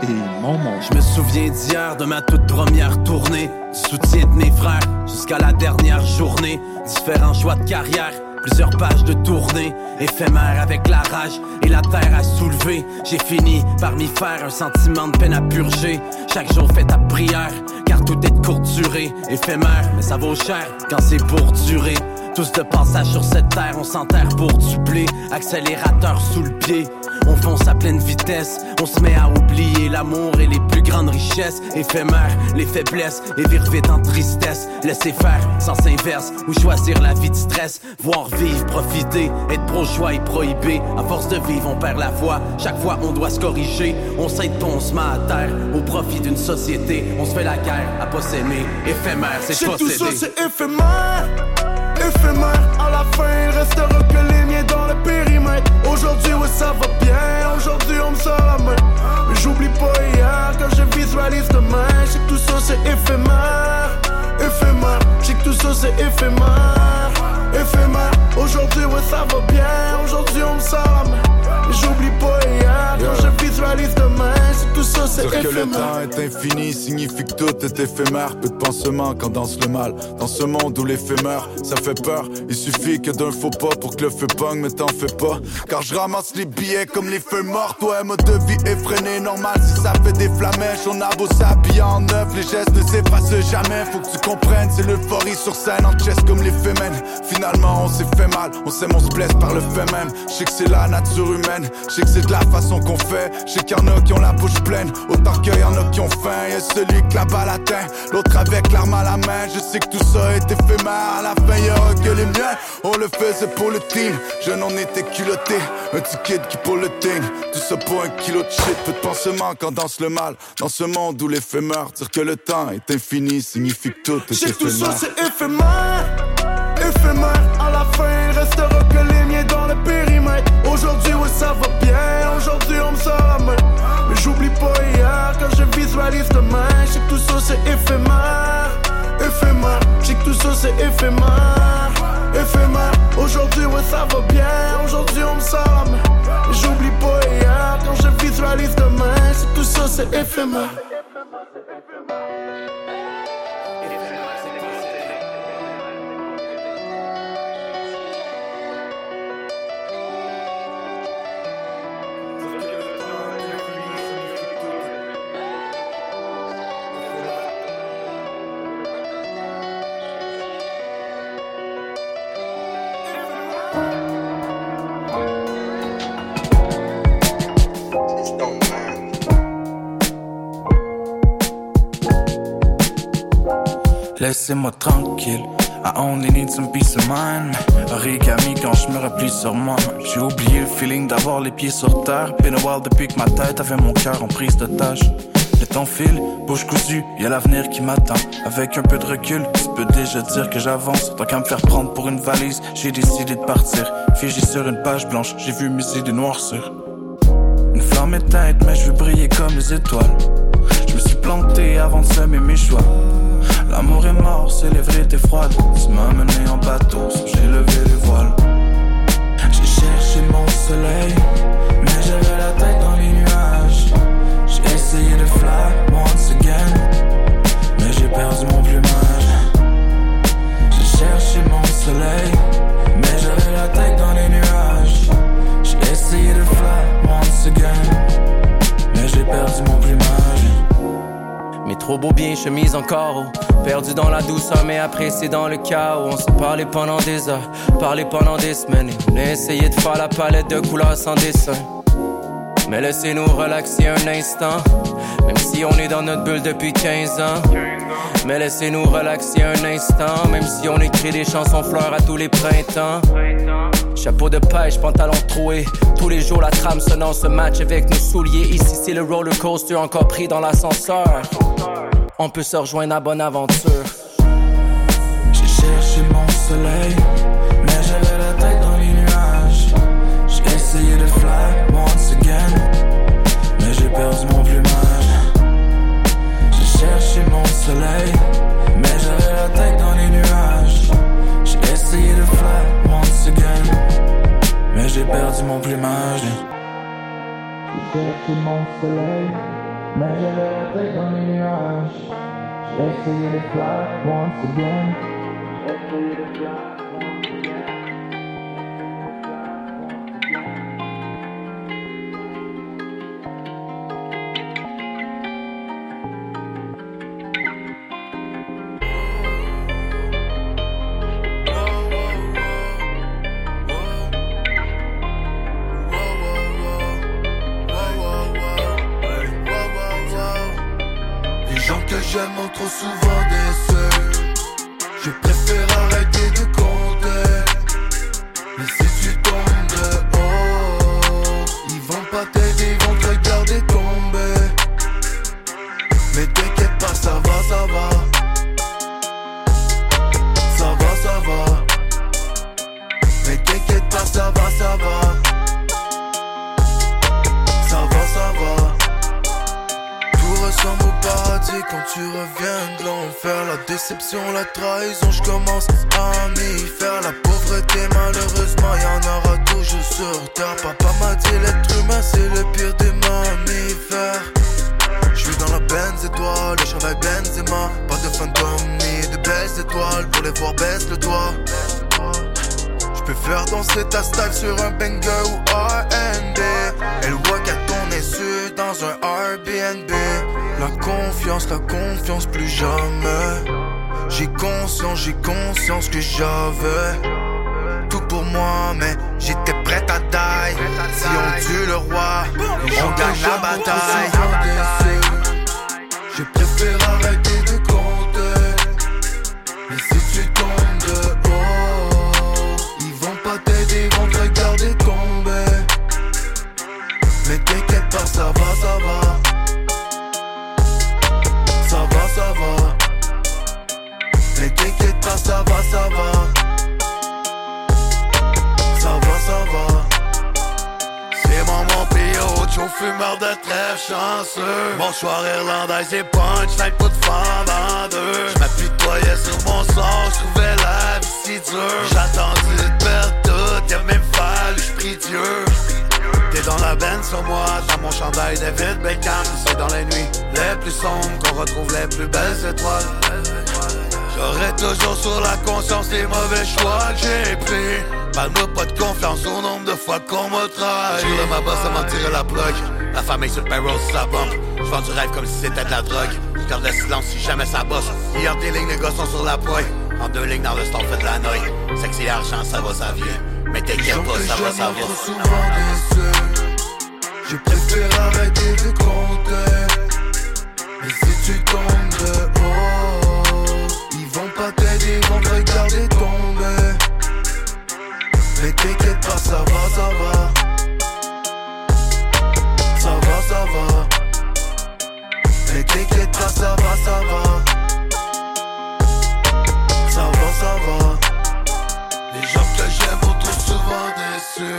et Maman. Je me souviens d'hier, de ma toute première tournée, du soutien de mes frères jusqu'à la dernière journée, différents choix de carrière. Plusieurs pages de tournée, éphémère avec la rage et la terre à soulever. J'ai fini par m'y faire un sentiment de peine à purger. Chaque jour fait ta prière, car tout est de courte durée. Éphémère, mais ça vaut cher quand c'est pour durer. Tous de passage sur cette terre, on s'enterre pour du blé. Accélérateur sous le pied, on fonce à pleine vitesse. On se met à oublier l'amour et les plus grandes richesses. Éphémère, les faiblesses, et vivre vite en tristesse. Laisser faire, sens inverse, ou choisir la vie de stress. Voir vivre, profiter, être pro-choix et prohibé. À force de vivre, on perd la voie, chaque fois on doit se corriger. On s'aide, on se met à terre, au profit d'une société. On se fait la guerre à pas s'aimer. Éphémère, c'est possédé. Tout ça, c'est éphémère. Éphémère, à la fin il restera que les miens dans le périmètre. Aujourd'hui ouais ça va bien, aujourd'hui on me sort la main. Mais j'oublie pas hier quand je visualise demain. Je sais que tout ça c'est éphémère, éphémère. Je sais que tout ça c'est éphémère, éphémère. Aujourd'hui ouais ça va bien, aujourd'hui on me sort la main. Mais j'oublie pas hier quand je visualise demain. Tout ça, c'est dire éphémère. Que le temps est infini signifie que tout est éphémère. Peu de pansements quand danse le mal. Dans ce monde où l'éphémère, ça fait peur. Il suffit que d'un faux pas pour que le feu pogne, mais t'en fais pas. Car je ramasse les billets comme les feux morts. Toi, ouais, mode de vie effréné, normal si ça fait des flamèches. On a beau s'habiller en neuf, les gestes ne s'effacent jamais. Faut que tu comprennes, c'est l'euphorie sur scène. En chess comme les fémènes. Finalement, on s'est fait mal. On s'aime, on se blesse par le fait même. Je sais que c'est la nature humaine. Je sais que c'est de la façon qu'on fait. Je sais qu'il y en a qui ont la bouche pleine. Autant qu'il y en a qui ont faim. Y'a celui que la balle atteint, l'autre avec l'arme à la main. Je sais que tout ça est éphémère. À la fin y'aura que les miens. On le faisait pour le team. Jeune on était culotté. Un petit kid qui pour le ting. Tout ça pour un kilo de shit. Peu de pansements quand danse le mal. Dans ce monde où l'effet meurt. Dire que le temps est infini signifie que tout est éphémère. Tout ça c'est éphémère, éphémère. À la fin il restera que les miens dans le périmètre. Aujourd'hui ouais ça va bien, aujourd'hui on me sort la main. Mais j'oublie pas hier quand je visualise demain. Je sais que tout ça c'est éphémère, éphémère. Je sais que tout ça c'est éphémère, éphémère. Aujourd'hui ouais ça va bien, aujourd'hui on me sort la main. Mais j'oublie pas hier quand je visualise demain. Je sais que tout ça c'est éphémère. Laissez-moi tranquille, I only need some peace of mind. Origami quand je me replie sur moi. J'ai oublié le feeling d'avoir les pieds sur terre. Been a while depuis que ma tête avait mon cœur en prise d'otage. Le temps file, bouche cousue, y'a l'avenir qui m'attend. Avec un peu de recul, tu peux déjà dire que j'avance. Tant qu'à me faire prendre pour une valise, j'ai décidé de partir. Figé sur une page blanche, j'ai vu musée des noircures. Une flamme éteinte, mais je veux briller comme les étoiles. Je me suis planté avant de semer mes choix. L'amour est mort, c'est l'évérité froide. Tu m'as mené en bateau, j'ai levé les voiles. J'ai cherché mon soleil, mais j'avais la tête dans les nuages. J'ai essayé de fly once again, mais j'ai perdu mon plumage. J'ai cherché mon soleil, mais j'avais la tête dans les nuages. J'ai essayé de fly once again, mais j'ai perdu mon plumage. Mais trop beau bien chemise en carreau. Perdu dans la douceur mais après c'est dans le chaos. On s'est parlé pendant des heures, parlé pendant des semaines. Et on a essayé de faire la palette de couleurs sans dessin. Mais laissez-nous relaxer un instant. Même si on est dans notre bulle depuis 15 ans. Mais laissez-nous relaxer un instant. Même si on écrit des chansons fleurs à tous les printemps. Chapeau de pêche, pantalon troué. Tous les jours la trame sonnant ce match avec nos souliers. Ici c'est le roller coaster encore pris dans l'ascenseur. On peut se rejoindre à bonne aventure. J'ai cherché mon soleil, mais j'avais la tête dans les nuages. J'ai essayé de fly once again, mais j'ai perdu mon plumage. sous mon soleil, mais j'ai le tête dans les nuages. J'ai essayé les flags once again. Trop souvent déçu, je préfère arrêter de compter. Mais si tu tombes de haut, ils vont pas t'aider, ils vont te regarder tomber. Mais t'inquiète pas, ça va, ça va. Ça va, ça va. Mais t'inquiète pas, ça va, ça va. Ça va, ça va. Ressemble au paradis quand tu reviens de l'enfer. La déception, la trahison, je commence à m'y faire. La pauvreté, malheureusement, y'en aura toujours sur terre. Papa m'a dit l'être humain, c'est le pire des mammifères. Je suis dans la Benz étoile, le chandail Benzema. Pas de fantôme ni de belles étoiles, pour les voir baisse le doigt. Je peux faire danser ta style sur un banger ou R&B. Elle voit qu'à ton essu dans un Airbnb. La confiance plus jamais. J'ai conscience que j'avais tout pour moi, mais j'étais prêt à die. Si on tue le roi, on gagne la bataille. Je préfère arrêter de compter. Mais si tu tombes de haut, ils vont pas t'aider, ils vont te regarder tomber. Mais t'inquiète pas, ça va, ça va. Ça va, ça va. Mais t'inquiète pas, ça va, ça va. Ça va, ça va. C'est mon Pio, chaud fumeur de trèfle chanceux. Mon soir irlandais et punchline, pas de femme en deux. Je m'apitoyais sur mon sort, je trouvais la vie si dure. J'attendais de perdre tout, y'a même fallu, je prie Dieu. T'es dans la benne sur moi, dans mon chandail David Beckham. C'est dans les nuits les plus sombres qu'on retrouve les plus belles étoiles. J'aurai toujours sur la conscience les mauvais choix que j'ai pris. Parle-moi pas de confiance au nombre de fois qu'on me trahit. J'ai de ma bosse à m'en tirer la plug. La famille sur le payroll si ça bombe. J'vends du rêve comme si c'était de la drogue. J'garde le silence si jamais ça bosse. Hier des lignes, les gars sont sur la poigne. En deux lignes dans le store fait de la noie. Sexy argent, ça va, ça vient. Mais t'inquiète pas, ça va, ça va. Je préfère arrêter de compter. Mais si tu tombes de haut, ils vont pas t'aider, ils vont te regarder tomber. Mais t'inquiète pas, ça va, ça va. Ça va, ça va. Mais t'inquiète pas, ça va, ça va. Ça va, ça va. Les gens que j'aime m'ont trop souvent déçu.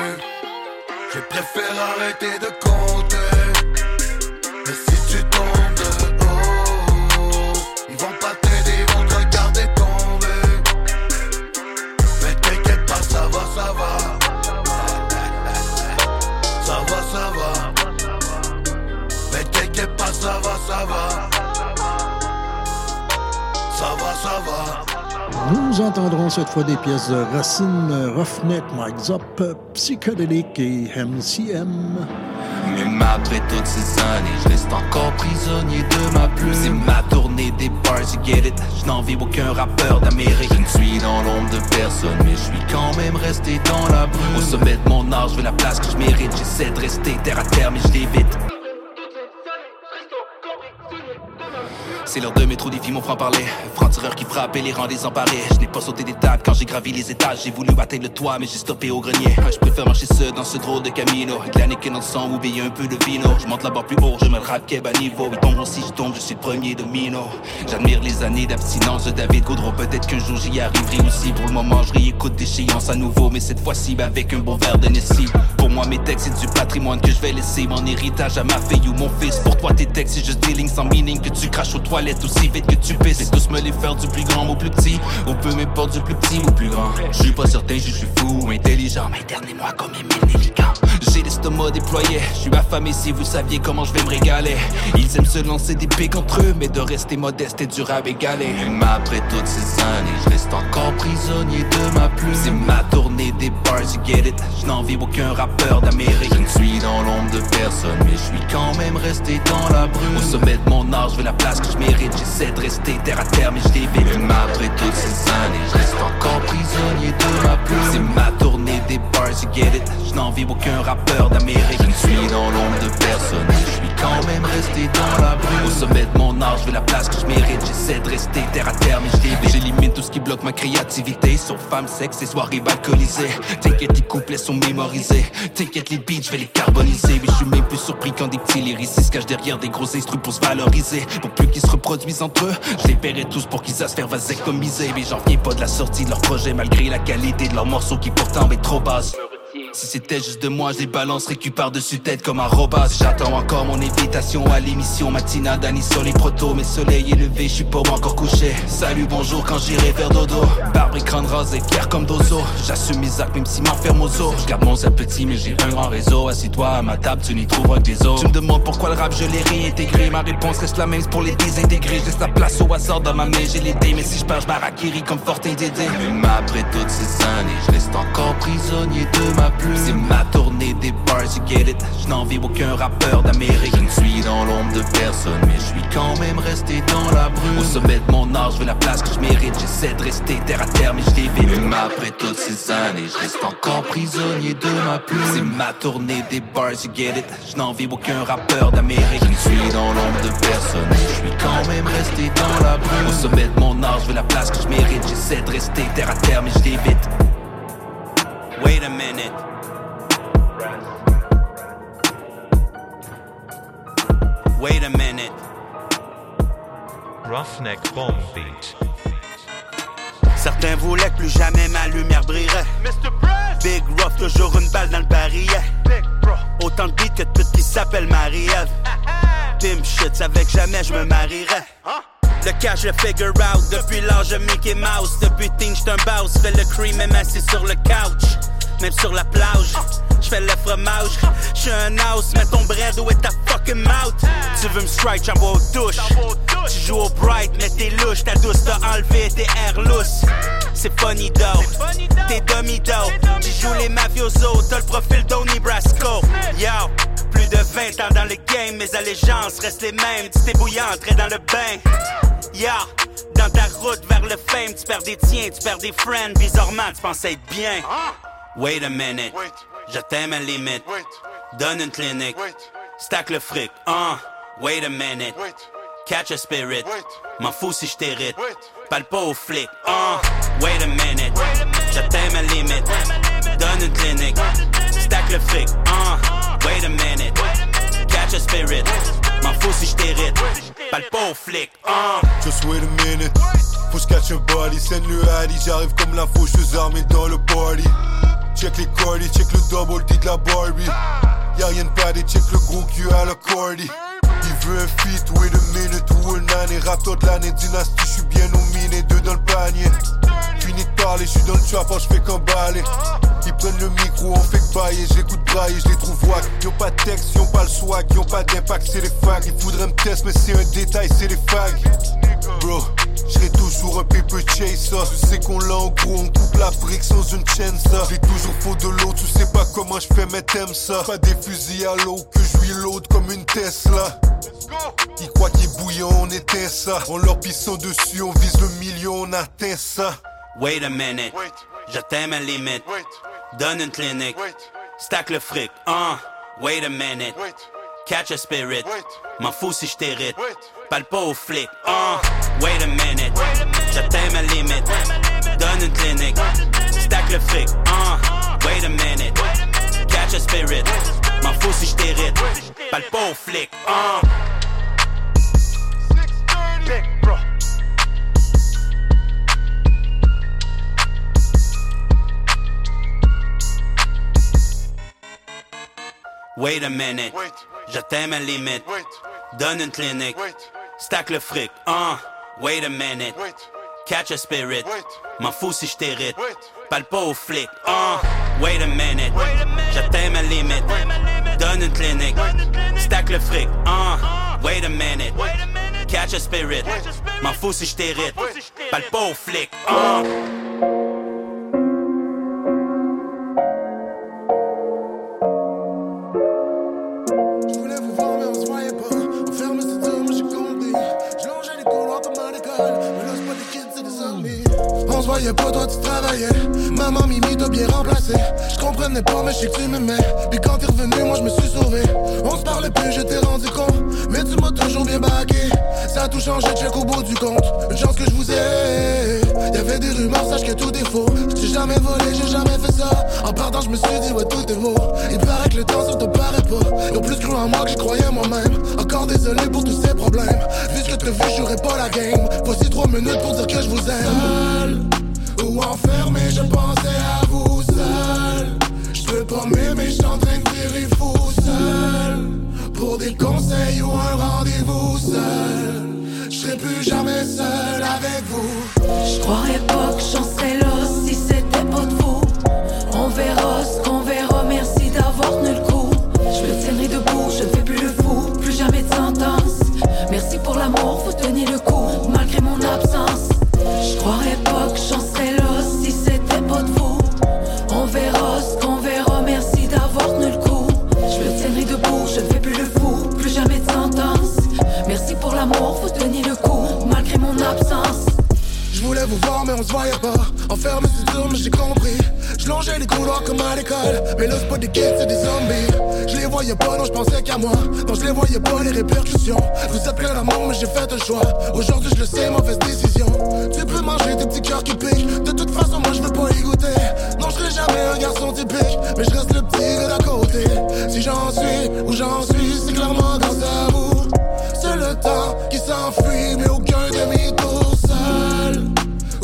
Je préfère arrêter de compter. Mais si tu tombes de haut, ils vont pas t'aider, ils vont te regarder tomber. Mais t'inquiète pas, ça va, ça va. Ça va, ça va. Mais t'inquiète pas, ça va, ça va. Ça va, ça va. Nous entendrons cette fois des pièces de Racine, Ruffneck, Mike Zop, Psychédélique et MCM. Mais malgré toutes ces années, je reste encore prisonnier de ma plume. C'est ma tournée des bars, you get it. Je n'envie aucun rappeur d'Amérique. Je ne suis dans l'ombre de personne, mais je suis quand même resté dans la brume. Au sommet de mon art, je veux la place que je mérite. J'essaie de rester terre à terre, mais je l'évite. C'est l'heure de mes trous, des filles m'ont franc-parlé. Franc-tireur qui frappe et les rangs désemparés. Je n'ai pas sauté des tables quand j'ai gravi les étages. J'ai voulu atteindre le toit mais j'ai stoppé au grenier. Je préfère marcher seul dans ce drôle de camino. Glaner que dans le sang, oublier un peu de vino. Je monte la barre plus haut, je me le rap qu'est bas niveau. Il tombe aussi, je tombe, je suis le premier domino. J'admire les années d'abstinence de David Gaudreau. Peut-être qu'un jour j'y arriverai aussi. Pour le moment je réécoute Déchéance à nouveau. Mais cette fois-ci avec un beau verre de Nessie. Pour moi mes textes c'est du patrimoine que je vais laisser. Mon héritage à ma fille ou mon fils. Pour toi tes textes c'est juste des lignes sans meaning que tu craches aux toilettes. Aussi vite que tu pisses, c'est tous me les faire du plus grand au plus petit. Ou peu m'importe du plus petit au plus grand. Je suis pas certain, je suis fou ou intelligent. Mais dernier moi comme un élégant. J'ai des reste au mot déployé. Je suis affamé, si vous saviez comment je vais me régaler. Ils aiment se lancer des pics entre eux, mais de rester modeste et durable et galé. Même après toutes ces années, je reste encore prisonnier de ma plume. C'est ma tournée des bars, you get it. Je n'en vis aucun rappeur d'Amérique. Je ne suis dans l'ombre de personne, mais je suis quand même resté dans la brume. Au sommet de mon art, je veux la place que je mérite. J'essaie de rester terre à terre, mais je dévite. Même après toutes ces années, je reste encore prisonnier de ma plume. C'est ma tournée des bars, you get it. Je n'en vis aucun rappeur d'Amérique. Je ne suis dans l'ombre de personne, je suis quand même resté dans la brume. Au sommet de mon art, je veux la place que je mérite. J'essaie de rester terre à terre, mais je dévite. J'élimine tout ce qui bloque ma créativité, sauf femme, sexe et soirée balconisée. T'inquiète, les couplets sont mémorisés. T'inquiète, les beats, je vais les carboniser. Mais je suis même plus surpris quand des petits lyricistes cachent derrière des gros instrus pour se valoriser. Pour plus qu'ils se reproduisent entre eux, je les paierai tous pour qu'ils aient à se faire vasectomiser. Mais j'en reviens pas de la sortie de leur projet, malgré la qualité de leurs morceaux qui pourtant est trop basse. Si c'était juste de moi, je les balance, récupère dessus tête comme un robas. J'attends encore mon invitation à l'émission matinale d'Annie sur les protos. Mes soleils élevés, je suis pas encore couché. Salut, bonjour quand j'irai vers dodo. Barbe et crâne rasé, clair comme dozo. J'assume mes actes même si m'enferme aux os. Je garde mon zap petit mais j'ai un grand réseau. Assis-toi à ma table, tu n'y trouveras que des os. Tu me demandes pourquoi le rap, je l'ai réintégré. Ma réponse reste la même, c'est pour les désintégrer. Je laisse la place au hasard dans ma main, j'ai l'été. Mais si je perds, je m'arraquéris comme Fortin Dédé. Même après toutes ces années, je reste encore prisonnier de ma plume. C'est ma tournée des bars, you get it. Je n'en vis aucun rappeur d'Amérique. Je ne suis dans l'ombre de personne, mais je suis quand même resté dans la brume. Au sommet de mon art, je veux la place que je mérite. J'essaie de rester terre à terre, mais je dévite. Même après toutes ces années, je reste encore prisonnier de ma plume. C'est ma tournée des bars, you get it. Je n'en vis aucun rappeur d'Amérique. Je ne suis dans l'ombre de personne, mais je suis quand même resté dans la brume. Au sommet de mon art, je veux la place que je mérite. J'essaie de rester terre à terre, mais je dévite. Wait a minute. Wait a minute. Ruffneck bomb beat. Certains voulaient que plus jamais ma lumière brillerait. Mr. Brand. Big Ruff, toujours une balle dans le barillet. Big bro. Autant de beats que de putes qui s'appellent Marie-Ève. Tim shit, savais que jamais je me marierais. Huh? Le cash, je figure out. Depuis l'âge de Mickey Mouse. Depuis teen, j'suis un boss. Fais le cream, même assis sur le couch. Même sur la plage, j'fais le fromage. J'suis un house, mets ton bread, où est ta fucking mouth? Tu veux me strike, j'envoie aux douches. Tu joues au bright, mais t'es louche. Ta douce t'a enlevé tes airs lousses. C'est funny though, t'es dummy though. Tu joues les mafiosos, t'as le profil Donnie Brasco. Yo, plus de 20 ans dans le game. Mes allégeances restent les mêmes. Tu t'es bouillant, t'es dans le bain. Yeah, dans ta route vers le fame, tu perds des tiens, tu perds des friends. Bizarrement, tu penses être bien. Wait a minute, wait. Je t'aime à limite. Wait. Donne une clinique, wait. Stack le fric. Wait a minute, wait. Catch a spirit. Wait. M'en fous si je t'hérite. Parle pas aux flics. Wait a minute, wait a minute. Je t'aime à limite. Donne une clinique, stack le fric. Wait a minute, catch a spirit. M'en fous si je t'hérite. Parle pas aux flics. Just wait a minute. Faut que j'catch un body, send le Harry. J'arrive comme l'info, j'suis armé dans le party. Check les cordy, check le double D de la Barbie. Y'a rien de padé, check le gros cul à la cordy. Il veut un feat, wait a minute, ou une année. Rap toute l'année, dynastie, j'suis bien nominé, deux dans le panier. Fini de parler, j'suis dans le trap, j'fais qu'emballer. Ils prennent le micro, on fait que bailler, j'écoute brailler, je les trouve wack. Y'ont pas de texte, y'ont pas le swag, y'ont pas d'impact, c'est les fags. Ils voudraient me test, mais c'est un détail, c'est les fags. Bro, j'serai toujours un paper chaser. Tu sais qu'on l'a en gros, on coupe la brique sans une chaîne ça. J'ai toujours faux de l'eau, tu sais pas comment j'fais mais t'aimes ça. Pas des fusils à l'eau, que j'suis l'autre comme une Tesla. Ils croient qu'ils bouillent, on éteint ça. On leur pissant dessus, on vise le million, on atteint ça. Wait a minute, wait. Je t'aime à limite. Wait. Donne une clinique, wait. Stack le fric. Wait a minute, wait. Catch a spirit, wait. M'en fous si je t'hérite. Parle pas aux flics. Wait a minute, wait a minute. Je t'aime à limite. Donne une clinique, stack le fric. Wait a minute, wait a minute. Catch a spirit, wait. M'en fous si je t'hérite. Parle pas aux flics. Wait a minute, wait. Je t'aime à limite. Wait. Donne une clinique, wait. Stack le fric. Wait a minute, wait. Catch a spirit. Wait. M'en fous si je t'hérite. Parle pas aux flics. Wait a minute, j'atteins ma limite. Donne une clinique, stack le fric. Wait a minute, catch a spirit. M'en fous si j't'hérite, parle pas au flic. Pas toi tu travaillais, maman Mimi t'a bien remplacé. Je comprenais pas mais je sais que tu m'aimais. Puis quand t'es revenu moi je me suis sauvé. On se parlait plus, je t'ai rendu con, mais tu m'as toujours bien bagué. Ça a tout changé, check au bout du compte. Une chance que je vous ai. Y'avait des rumeurs, sache que tout est faux. J'ai jamais volé, j'ai jamais fait ça. En partant je me suis dit ouais tout est beau. Il paraît que le temps ça te paraît pas. Ils ont plus cru en moi que je croyais moi-même. Encore désolé pour tous ces problèmes. Vu ce que t'as vu j'aurais pas la game. Voici 3 minutes pour dire que je vous aime. Ou enfermé, je pensais à vous seul. Je peux pas m'aimer, j'suis en train de virer fou seul. Pour des conseils ou un rendez-vous seul, j'serai plus jamais seul avec vous. J'croyais pas que j'en serais là si c'était pas de vous. On verra ce qu'on verra, merci d'avoir tenu le coup. Je me tiendrai debout, je ne fais plus le fou, plus jamais de sentence. Merci pour l'amour, faut tenir le coup, malgré mon absence. Je croirais pas que j'en serais là si c'était pas de vous. On verra ce qu'on verra, merci d'avoir tenu le coup. Je me tiendrai debout, je ne fais plus le fou, plus jamais de sentence. Merci pour l'amour, faut tenir le coup, malgré mon absence. Je voulais vous voir mais on se voyait pas. Enfermé c'est dur mais j'ai compris. Je longeais les couloirs comme à l'école, mais le spot des kids c'est des zombies. Je les voyais pas, non je pensais qu'à moi. Non je les voyais pas les répercussions. Vous êtes plein d'amour mais j'ai fait un choix. Aujourd'hui je le sais, mauvaise décision. Tu peux manger des petits cœurs qui piquent. De toute façon moi je veux pas y goûter. Non je serai jamais un garçon typique, mais je reste le petit de la côté. Si j'en suis ou j'en suis, c'est clairement grâce à vous. C'est le temps qui s'enfuit, mais aucun demi-tour.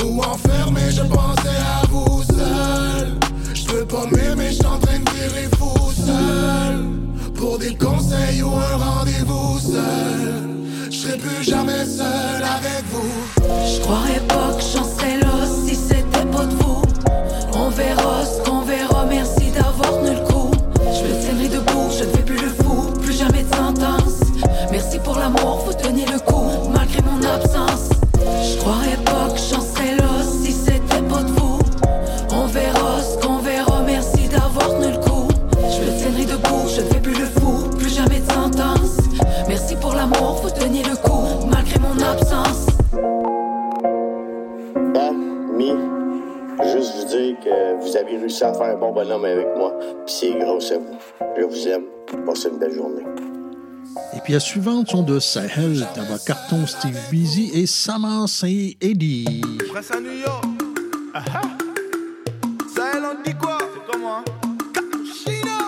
Ou enfermé, je pensais à vous seul. Je peux pas m'aimer, je suis en train de virer fou seul. Pour des conseils ou un rendez-vous seul, je serai plus jamais seul avec vous. Je croirais pas que j'en serais là si c'était pas de vous. On verra ce qu'on verra, merci d'avoir tenu le coup. Je me tiendrai debout, je ne fais plus le fou, plus jamais de sentence. Merci pour l'amour, faut tenir le coup, malgré mon absence. Je croirais pas que j'en serais là si c'était pas de vous. On verra ce qu'on verra, merci d'avoir tenu le coup. Je me tiendrai debout, je ne fais plus le fou, plus jamais de sentence. Merci pour l'amour, faut tenir le coup, malgré mon absence. Dami, juste vous dire que vous avez réussi à faire un bon bonhomme avec moi. Puis c'est grâce à vous. Je vous aime, passez une belle journée. Les pièces suivantes sont de Sael, Tabac Carton, Steve Busy et Samance et Eddie. Presse à New York. Aha. Sael, on te dit quoi? C'est comme moi. Cappuccino.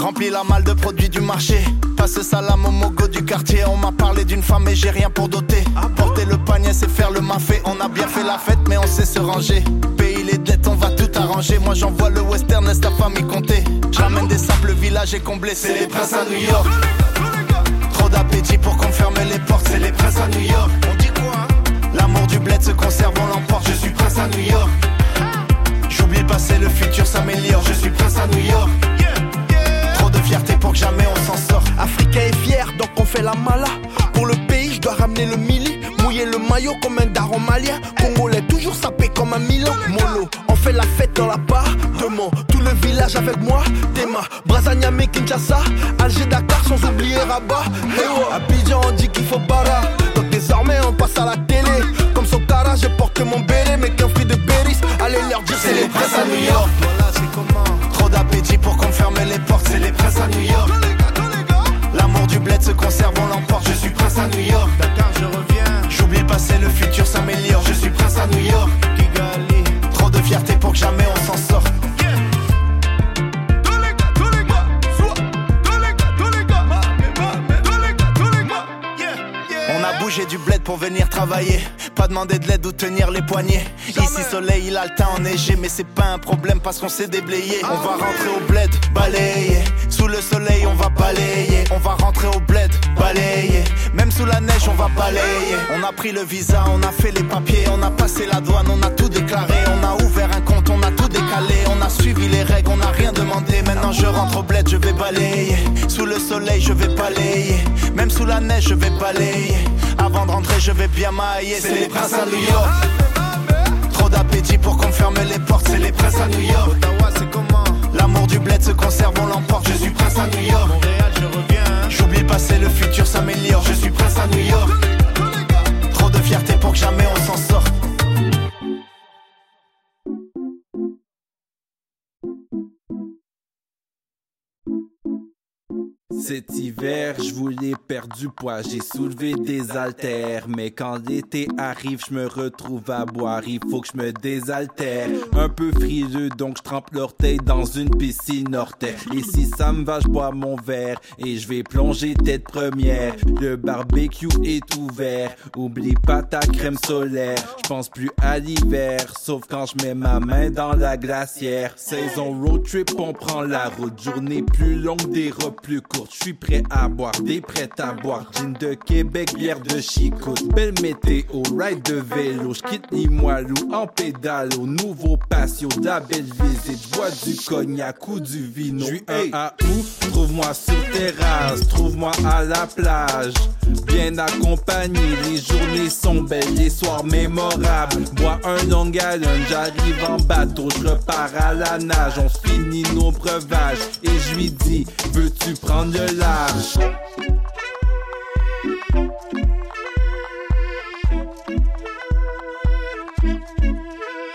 Remplis la malle de produits du marché. Passe ça la momogo du quartier. On m'a parlé d'une femme et j'ai rien pour doter. Porter le panier, c'est faire le mafé. On a bien fait la fête, mais on sait se ranger. Payer les dettes, on va tout arranger. Moi j'envoie le western, est la famille comptée. J'ramène des sables, le village est comblé. C'est les princes à New York. Trop d'appétit pour qu'on ferme les portes. C'est les princes à New York. On dit quoi? L'amour du bled se conserve, on l'emporte. Je suis prince à New York. J'oublie le passé, le futur s'améliore. Je suis prince à New York. Fierté pour que jamais on s'en sort. Africain est fier donc on fait la mala. Pour le pays je dois ramener le milli. Mouiller le maillot comme un daron malien. Congolais toujours sapé comme un Milan. Molo, on fait la fête dans l'appartement. Tout le village avec moi. Tema, Brazzanyame, Kinshasa, Alger, Dakar sans oublier Rabat. Hey oh, Abidjan on dit qu'il faut bara. Donc désormais on passe à la télé. Comme Sankara je porte mon béret. Mais qu'un fruit de Béris, allez leur dire c'est les princes à New York. Voilà c'est comment. Trop d'appétit pour qu'on ferme les portes, c'est les princes à New York. L'amour du bled se conserve, on l'emporte. Je suis prince à New York. Dakar, je reviens. J'oublie le passé, le futur s'améliore. Je suis prince à New York. Kigali. Trop de fierté pour que jamais on s'en sorte. J'ai du bled pour venir travailler. Pas demander de l'aide ou tenir les poignets. Jamais. Ici soleil, il a le temps enneigé. Mais c'est pas un problème parce qu'on s'est déblayé. On va rentrer au bled, balayer. Sous le soleil on va balayer. On va rentrer au bled, balayer. Même sous la neige on va balayer. On a pris le visa, on a fait les papiers. On a passé la douane, on a tout déclaré. On a ouvert un compte, on a tout décalé. On a suivi les je rentre au bled, je vais balayer. Sous le soleil, je vais balayer. Même sous la neige, je vais balayer. Avant de rentrer, je vais bien mailler. C'est les princes à New York. Trop d'appétit pour qu'on ferme les portes. C'est les princes à New York. L'amour du bled se conserve, on l'emporte. Je suis prince à New York. Montréal, je reviens. J'oublie le passé, le futur s'améliore. Je suis prince à New York. Trop de fierté pour que jamais on s'en sorte. Cet hiver, je voulais perdre du poids, j'ai soulevé des haltères. Mais quand l'été arrive, je me retrouve à boire, il faut que je me désaltère. Un peu frileux, donc je trempe l'orteil dans une piscine hors terre. Et si ça me va, je bois mon verre et je vais plonger tête première. Le barbecue est ouvert, oublie pas ta crème solaire. Je pense plus à l'hiver, sauf quand je mets ma main dans la glacière. Saison road trip, on prend la route, journée plus longue, des repas plus courtes. Je suis prêt à boire, des prêts à boire. Gin de Québec, bière de Chicoute. Belle météo, ride de vélo. J'quitte Limoilou en pédalo. Nouveau patio, la belle visite. J'bois du cognac ou du vino. J'suis à où? Trouve-moi sur terrasse, trouve-moi à la plage. Bien accompagné, les journées sont belles, les soirs mémorables. Bois un Long Island, j'arrive en bateau. J'repars à la nage, on finit nos breuvages. Et j'lui dis, veux-tu prendre le large?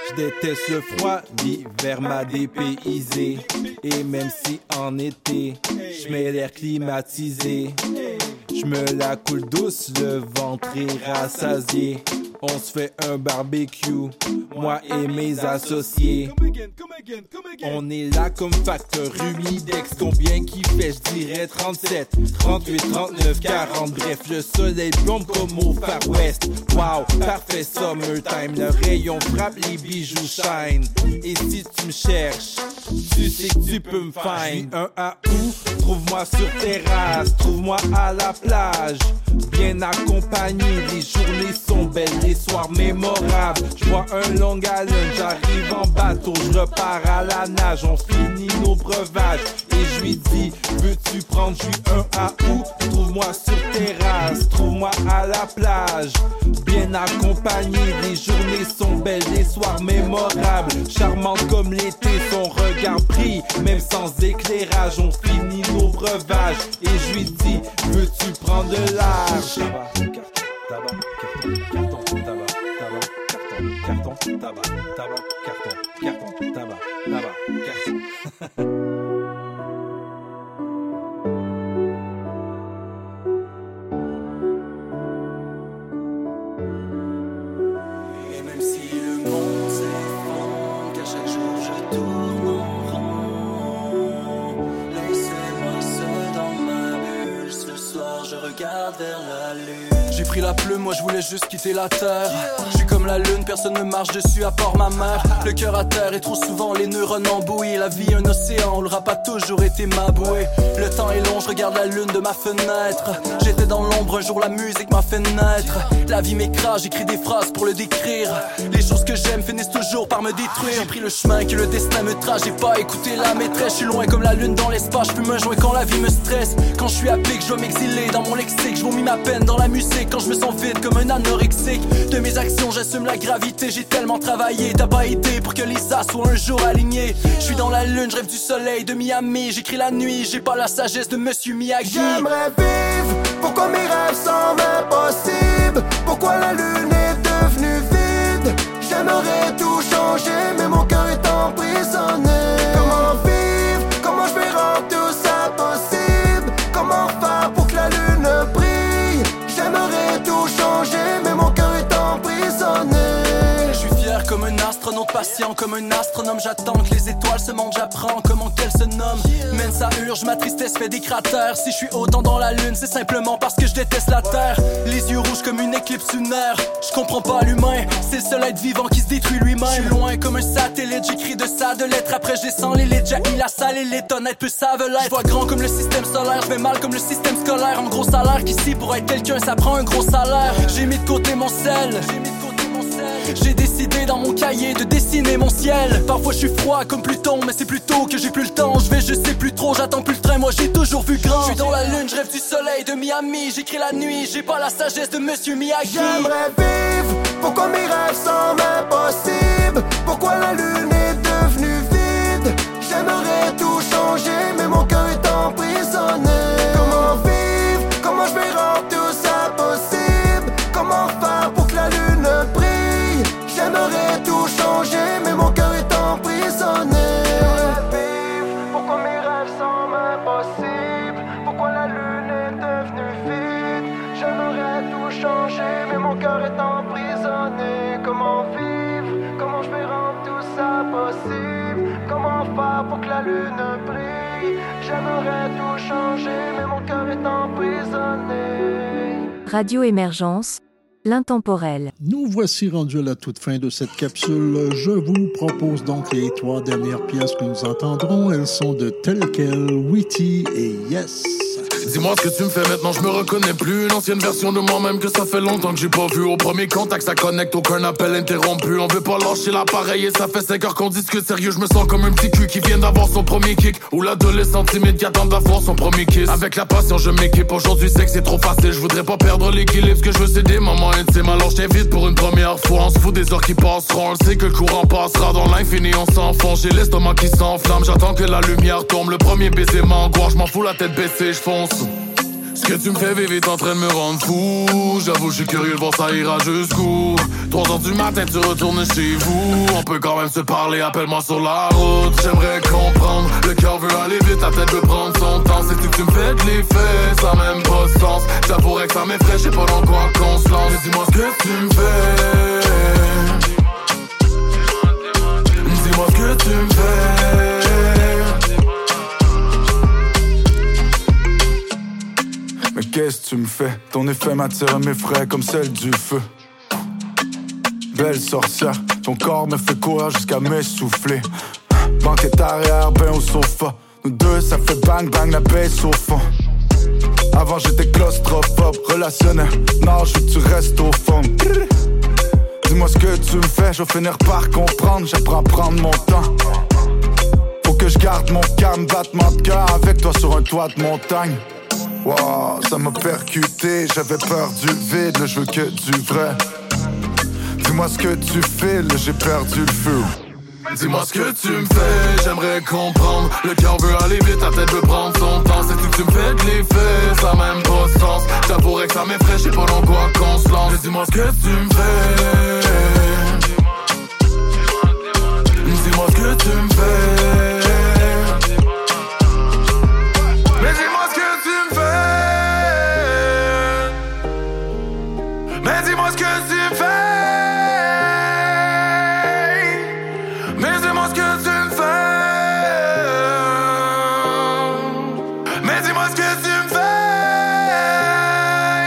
Je déteste le froid, l'hiver m'a dépaysé. Et même si en été, je mets l'air climatisé, je me la coule douce, le ventre est rassasié. On se fait un barbecue, moi et mes associés. On est là comme facteur humidex. Combien qui fait, je dirais 37, 38, 39, 40. Bref, le soleil plombe comme au Far West. Wow, parfait summertime. Le rayon frappe, les bijoux shine. Et si tu me cherches, tu sais que tu peux me find. Un à où? Trouve-moi sur terrasse, trouve-moi à la plage. Bien accompagné, les journées sont belles, les soirs mémorables. Je bois un Long Island, j'arrive en bateau, je repars à la nage, on finit nos breuvages. Et je lui dis, veux-tu prendre, je suis un à où? Trouve-moi sur terrasse, trouve-moi à la plage. Bien accompagné, les journées sont belles, les soirs mémorables. Charmante comme l'été, son regard brille, même sans éclairage, on finit nos breuvages. Et je lui dis, veux-tu prendre de large? Tabac, carton, tabac, tabac, carton, tabac, tabac, carton, tabac, tabac, carton. Et même si le monde s'effondre, qu'à chaque jour je tourne en rond, laissez-moi seul dans ma bulle, ce soir je regarde vers la lune. J'ai pris la plume, moi je voulais juste quitter la terre. Je suis comme la lune, personne ne marche dessus à part ma mère. Le cœur à terre et trop souvent les neurones en bouillie. La vie un océan, on l'aura pas toujours été ma bouée. Le temps est long, je regarde la lune de ma fenêtre. J'étais dans l'ombre, un jour la musique m'a fait naître. La vie m'écrase, j'écris des phrases pour le décrire. Les choses que j'aime finissent toujours par me détruire. J'ai pris le chemin que le destin me trace, j'ai pas écouté la maîtresse. Je suis loin comme la lune dans l'espace, je peux me jouer quand la vie me stresse. Quand je suis à pic, je dois m'exiler dans mon lexique. Je vomis ma peine dans la musique. Quand je me sens vide comme un anorexique, de mes actions j'assume la gravité. J'ai tellement travaillé, t'as pas idée, pour que les as soient un jour alignés. Je suis dans la lune, je rêve du soleil de Miami. J'écris la nuit, j'ai pas la sagesse de Monsieur Miyagi. J'aimerais vivre, pourquoi mes rêves semblent impossibles? Pourquoi la lune est devenue vide? J'aimerais tout changer, mais mon cœur est emprisonné. Comment vivre, comment je vais rendre tout ça possible? Comment faire pour que la lune brille? J'aimerais tout changer, mais mon cœur est emprisonné. Je suis fier comme un astronaute, patient comme un astronome. J'attends que les étoiles se montrent, j'apprends comment qu'elles se nomment. Mène ça urge, ma tristesse fait des cratères. Si je suis autant dans la lune, c'est simplement parce que je déteste la terre. Les yeux rouges comme une éclipse lunaire, je comprends pas l'humain, c'est le seul être vivant qui se détruit lui-même. Je suis loin comme un satellite, j'écris de ça, de lettres. Après je descends les lettres, j'ai la salle et les tonnettes, plus ça veut l'être. Je vois grand comme le système solaire, je vais mal comme le système scolaire. En gros salaire qu'ici, pour être quelqu'un, ça prend un gros salaire. J'ai mis de côté mon sel. J'ai décidé dans mon cahier de dessiner mon ciel. Parfois je suis froid comme Pluton, mais c'est plutôt que j'ai plus le temps. Je vais, je sais plus trop, j'attends plus le train, moi j'ai toujours vu grand. Je suis dans la lune, je rêve du soleil de Miami. J'écris la nuit, j'ai pas la sagesse de Monsieur Miyagi. J'aimerais vivre, pourquoi mes rêves semblent impossibles? Pourquoi la lune est devenue vide? J'aimerais tout changer, mais mon cœur est emprisonné. Comment vivre? Comment je vais rendre tout ça possible? Comment faire pour que la lune brille? J'aimerais tout changer, mais mon cœur est emprisonné. J'aimerais vivre, pourquoi mes rêves semblent impossibles? Pourquoi la lune est devenue vide? J'aimerais tout changer, mais mon cœur est emprisonné. Comment vivre? Comment je vais rendre tout ça possible? Comment faire pour que la lune brille? J'aimerais tout changer, mais mon cœur est emprisonné. Radio Émergence, l'intemporel. Nous voici rendus à la toute fin de cette capsule. Je vous propose donc les trois dernières pièces que nous entendrons. Elles sont de Tel Quel, Witty et Yes. Dis-moi ce que tu me fais maintenant, je me reconnais plus. Une ancienne version de moi-même que ça fait longtemps que j'ai pas vu. Au premier contact, ça connecte, aucun appel interrompu. On veut pas lâcher l'appareil et ça fait 5 heures qu'on discute sérieux. Je me sens comme un petit cul qui vient d'avoir son premier kick, ou l'adolescent timide qui attend d'avoir son premier kiss. Avec la passion, je m'équipe, aujourd'hui c'est que c'est trop facile. Je voudrais pas perdre l'équilibre, ce que je veux c'est des moments intimes. Alors je t'invite pour une première fois, on se fout des heures qui passeront. On le sait que le courant passera, dans l'infini on s'enfonce. J'ai l'estomac qui s'enflamme, j'attends que la lumière tombe. Le premier baiser m'angoisse, je m'en fous la tête baissée, je fonce. Ce que tu me fais vivre est en train de me rendre fou. J'avoue, je suis curieux de voir ça ira jusqu'où. 3h du matin, tu retournes chez vous. On peut quand même se parler, appelle-moi sur la route. J'aimerais comprendre, le cœur veut aller vite, la tête veut prendre son temps. C'est tout que tu me fais de l'effet, ça n'a même pas de sens. J'avouerais que ça m'effraie, je sais pas dans quoi qu'on se lance. Mais dis-moi ce que tu me fais. Dis-moi ce que tu me fais. Qu'est-ce que tu me fais? Ton effet m'attire à mes frais comme celle du feu. Belle sorcière, ton corps me fait courir jusqu'à m'essouffler. Banquette arrière, bain au sofa. Nous deux, ça fait bang bang la baisse au fond. Avant j'étais claustrophobe, relationnel. Non, je veux que tu restes au fond. Dis-moi ce que tu me fais, je vais finir par comprendre. J'apprends à prendre mon temps. Faut que je garde mon calme, battement de cœur avec toi sur un toit de montagne. Wow, ça m'a percuté, j'avais peur du vide, là je veux que du vrai. Dis-moi ce que tu files, j'ai perdu le feu. Dis-moi ce que tu me fais, j'aimerais comprendre. Le cœur veut aller vite, la tête veut prendre son temps. C'est tout que tu me fais de l'effet, ça n'a même pas de sens. J'avouerais que ça m'effraie, je sais pas dans quoi qu'on se lance. Mais dis-moi ce que tu me fais. Dis-moi ce que tu me fais. Mais dis-moi ce que tu fais. Mais dis-moi ce que tu me fais. Mais dis-moi ce que tu me fais.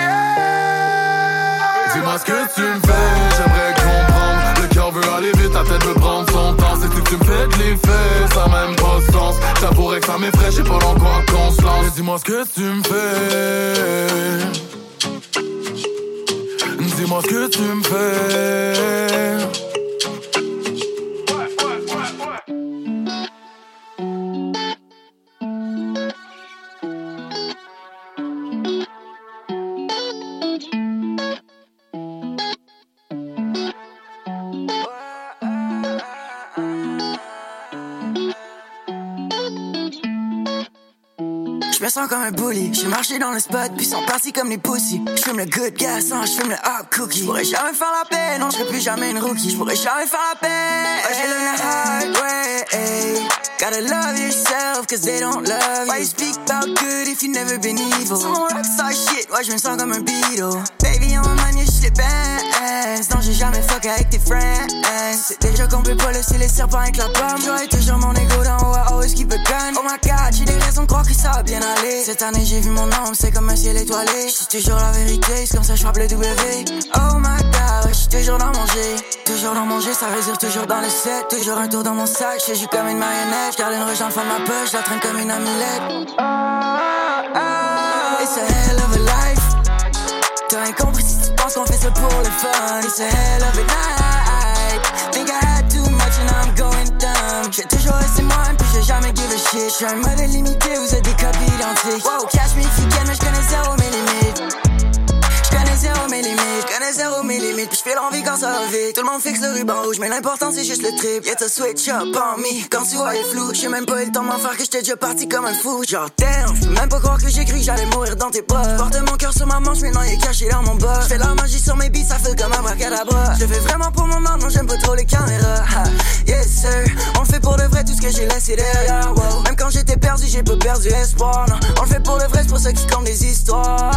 Yeah. Dis-moi ce que tu me fais. J'aimerais comprendre. Le cœur veut aller vite, la tête veut prendre son temps. C'est tout que tu me fais de l'effet, ça n'a même pas de sens. J'avouerais que ça m'effraie, je sais pas dans quoi qu'on se lance. Mais dis-moi ce que tu me fais. Dis-moi ce que tu me fais. Ouais, ouais, ouais. Je me sens comme un bully. J'ai marché dans le spot, puis sont partis comme les pussies. J'fume le good gas, hein, j'fume le hot cookie. J'pourrais jamais faire la paix, non j'serai plus jamais une rookie. J'pourrais jamais faire la paix. Oh, j'ai le hard way, hey. Gotta love yourself, cause they don't love you. Why you speak about good if you never been evil? Some rock star shit, ouais j'me sens comme un Beatle. Baby, on my mind, you slippin'. Non, j'ai jamais fuck avec tes friends. C'est déjà qu'on peut pas laisser les serpents avec la pomme. J'aurais toujours mon ego d'en haut, I always keep a gun. Oh my god, j'ai des raisons de croire que ça va bien aller. Cette année j'ai vu mon nom, c'est comme un ciel étoilé. J'suis toujours la vérité, c'est comme ça j'frappe le W. Oh my god, j'suis toujours dans mon G. Toujours dans mon G, ça veut dire toujours dans le set. Toujours un tour dans mon sac, j'suis juste comme une marionnette. J'garde une roche dans le fond de ma poche, j'la traîne comme une amulette. It's a hell of a life. T'as rien compris si tu penses qu'on fait ça pour le fun. It's a hell of a night. toujours c'est moi, puis j'ai jamais give a shit. J'suis un modèle limité, vous êtes des copies identiques. Wow, cash me ficaine, mais j'connais zéro mes limites. J'connais zéro mes limites. Puis j'fais l'envie quand ça revit. Tout le monde fixe le ruban rouge, mais l'important c'est juste le trip. Y'a ta switch up on me. Quand tu vois les flous, j'sais même pas eu le temps de m'en faire que j'étais déjà parti comme un fou. Genre damn, j'peux même pas croire que j'ai cru que j'allais mourir dans tes bras. J'porte mon cœur sur ma manche, maintenant il est caché dans mon bas. J'fais leur magie sur mes beats, ça fait comme un bracadabra. Je fais vraiment pour mon ordre, non j'aime pas trop les caméras. Ha, yes sir, on le fait pour de vrai, tout ce que j'ai laissé derrière. Wow. Même quand j'étais perdu, j'ai pas perdu espoir. Non. On le fait pour de vrai, c'est pour ceux qui comptent des histoires.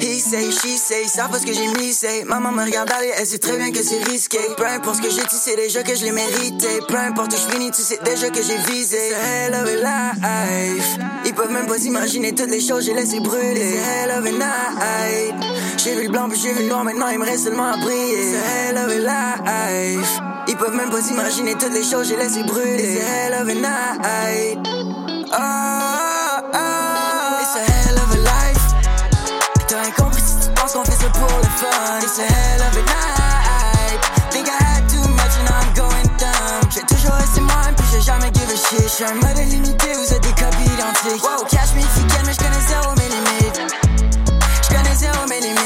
He say, she say, ça parce que j'ai mis say. Maman me regarde aller, elle sait très bien que c'est risqué. Peu importe ce que j'ai dit, tu sais déjà que je l'ai mérité. Peu importe où je finis, tu sais déjà que j'ai visé. C'est hell of a life. Ils peuvent même pas s'imaginer toutes les choses j'ai laissé brûler. C'est hell of a night. J'ai vu le blanc puis j'ai vu le noir, maintenant il me reste seulement à briller. C'est hell of a life. Ils peuvent même pas s'imaginer toutes les choses j'ai laissé brûler. C'est hell of a night. Oh, oh. It's a hell of a life. T'as rien compris si tu penses qu'on fait ça pour le fun. It's a hell of a night. Think I had too much and I'm going dumb. J'ai toujours resté moi-même puis j'ai jamais give a shit. J'suis un modèle limité, vous êtes des copies identiques. Wow, cash me ficaine mais j'connais zéro mes limites. J'connais zéro mes limites.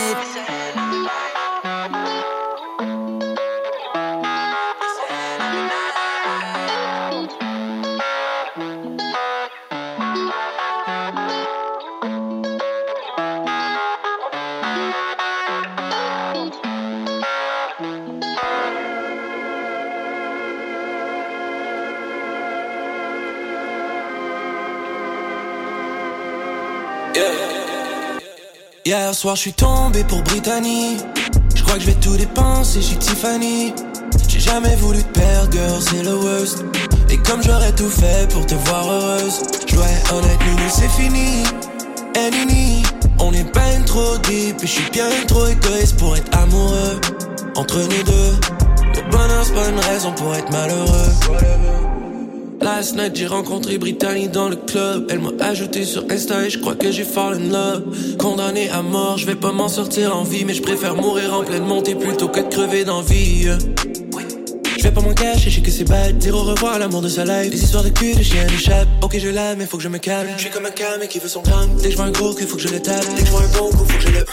Hier soir je suis tombé pour Britannie. Je crois que je vais tout dépenser chez Tiffany. J'ai jamais voulu te perdre, girl, c'est le worst. Et comme j'aurais tout fait pour te voir heureuse. Je dois être honnête, nous c'est fini. Ennemi, on est ben trop deep. Et je suis bien trop égoïste pour être amoureux. Entre nous deux, le bonheur c'est pas une raison pour être malheureux. Last night j'ai rencontré Britannie dans le club. Elle m'a ajouté sur Insta et je crois que j'ai fallen in love. Condamné à mort, je vais pas m'en sortir en vie. Mais je préfère mourir en pleine montée plutôt que de crever d'envie. Je vais pas m'en cacher, je sais que c'est bad. Dire au revoir à l'amour de sa life. Les histoires de cul, de chien, échappe. Ok je l'aime mais faut que je me calme. Je suis comme un camé qui veut son drame. Dès que je vois un gros cul, faut que je le tape. Dès que je vois un bon coup, faut que je le...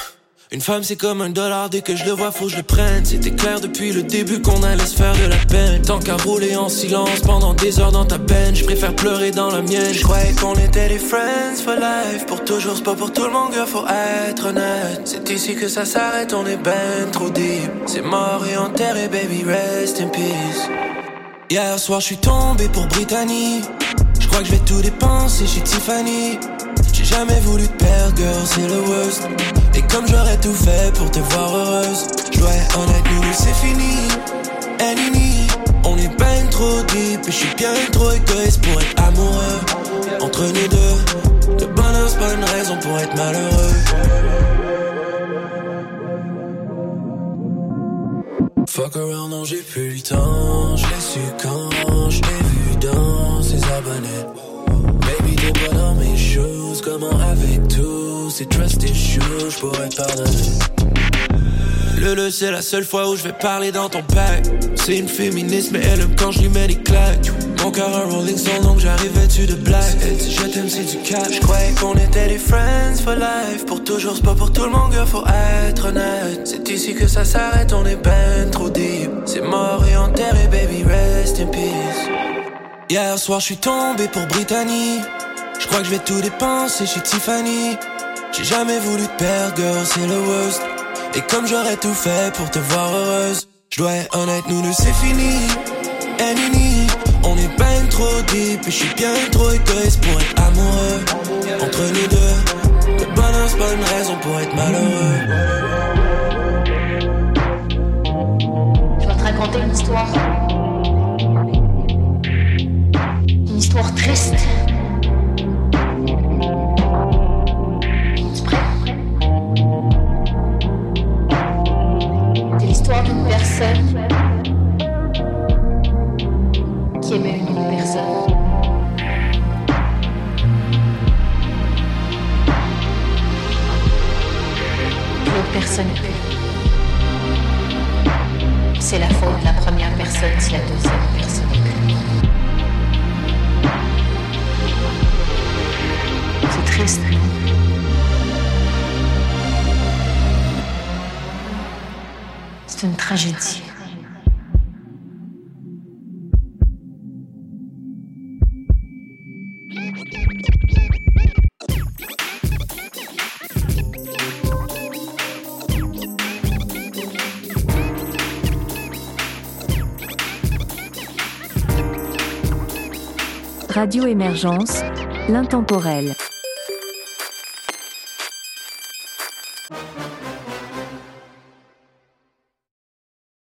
Une femme c'est comme $1, dès que je le vois faut que je le prenne. C'était clair depuis le début qu'on allait se faire de la peine. Tant qu'à rouler en silence pendant des heures dans ta peine. Je préfère pleurer dans la mienne. Je croyais qu'on était des friends for life. Pour toujours c'est pas pour tout le monde girl, faut être honnête. C'est ici que ça s'arrête, on est ben trop deep. C'est mort et enterré baby rest in peace. Hier soir je suis tombé pour Britannie. Je crois que je vais tout dépenser chez Tiffany. J'ai jamais voulu te perdre girl, c'est le worst. Et comme j'aurais tout fait pour te voir heureuse. Je dois être honnête, nous c'est fini. Ennemi, on est ben trop deep. Et je suis bien trop égoïste pour être amoureux. Entre nous deux, le bonheur c'est pas une raison pour être malheureux. Fuck around, non j'ai plus le temps. J'l'ai su quand je t'ai vu dans ses abonnés. Pas dans mes choses, comment avec tous ces trust issues, je pourrais pardonner. Le c'est la seule fois où je vais parler dans ton pack. C'est une féministe mais elle aime quand je lui mets des claques. Mon cœur un rolling sans donc j'arrivais tu de black. Elle dit je t'aime c'est du cap. Je croyais qu'on était des friends for life. Pour toujours c'est pas pour tout le monde girl, faut être honnête. C'est ici que ça s'arrête, on est ben trop deep. C'est mort et enterré baby rest in peace. Hier soir je suis tombé pour Britannie. Je crois que je vais tout dépenser chez Tiffany. J'ai jamais voulu te perdre, girl, c'est le worst. Et comme j'aurais tout fait pour te voir heureuse. Je dois être honnête, nous deux c'est fini. Ennemi, on est ben trop deep. Et je suis bien trop égoïste pour être amoureux. Entre nous deux, le bonheur c'est pas une raison pour être malheureux. Je vais te raconter une histoire. Une histoire triste. L'histoire d'une personne qui aimait une autre personne. L'autre personne pue. C'est la faute de la première personne si la deuxième personne pue. restreint. C'est une tragédie. Radio Émergence, l'intemporel.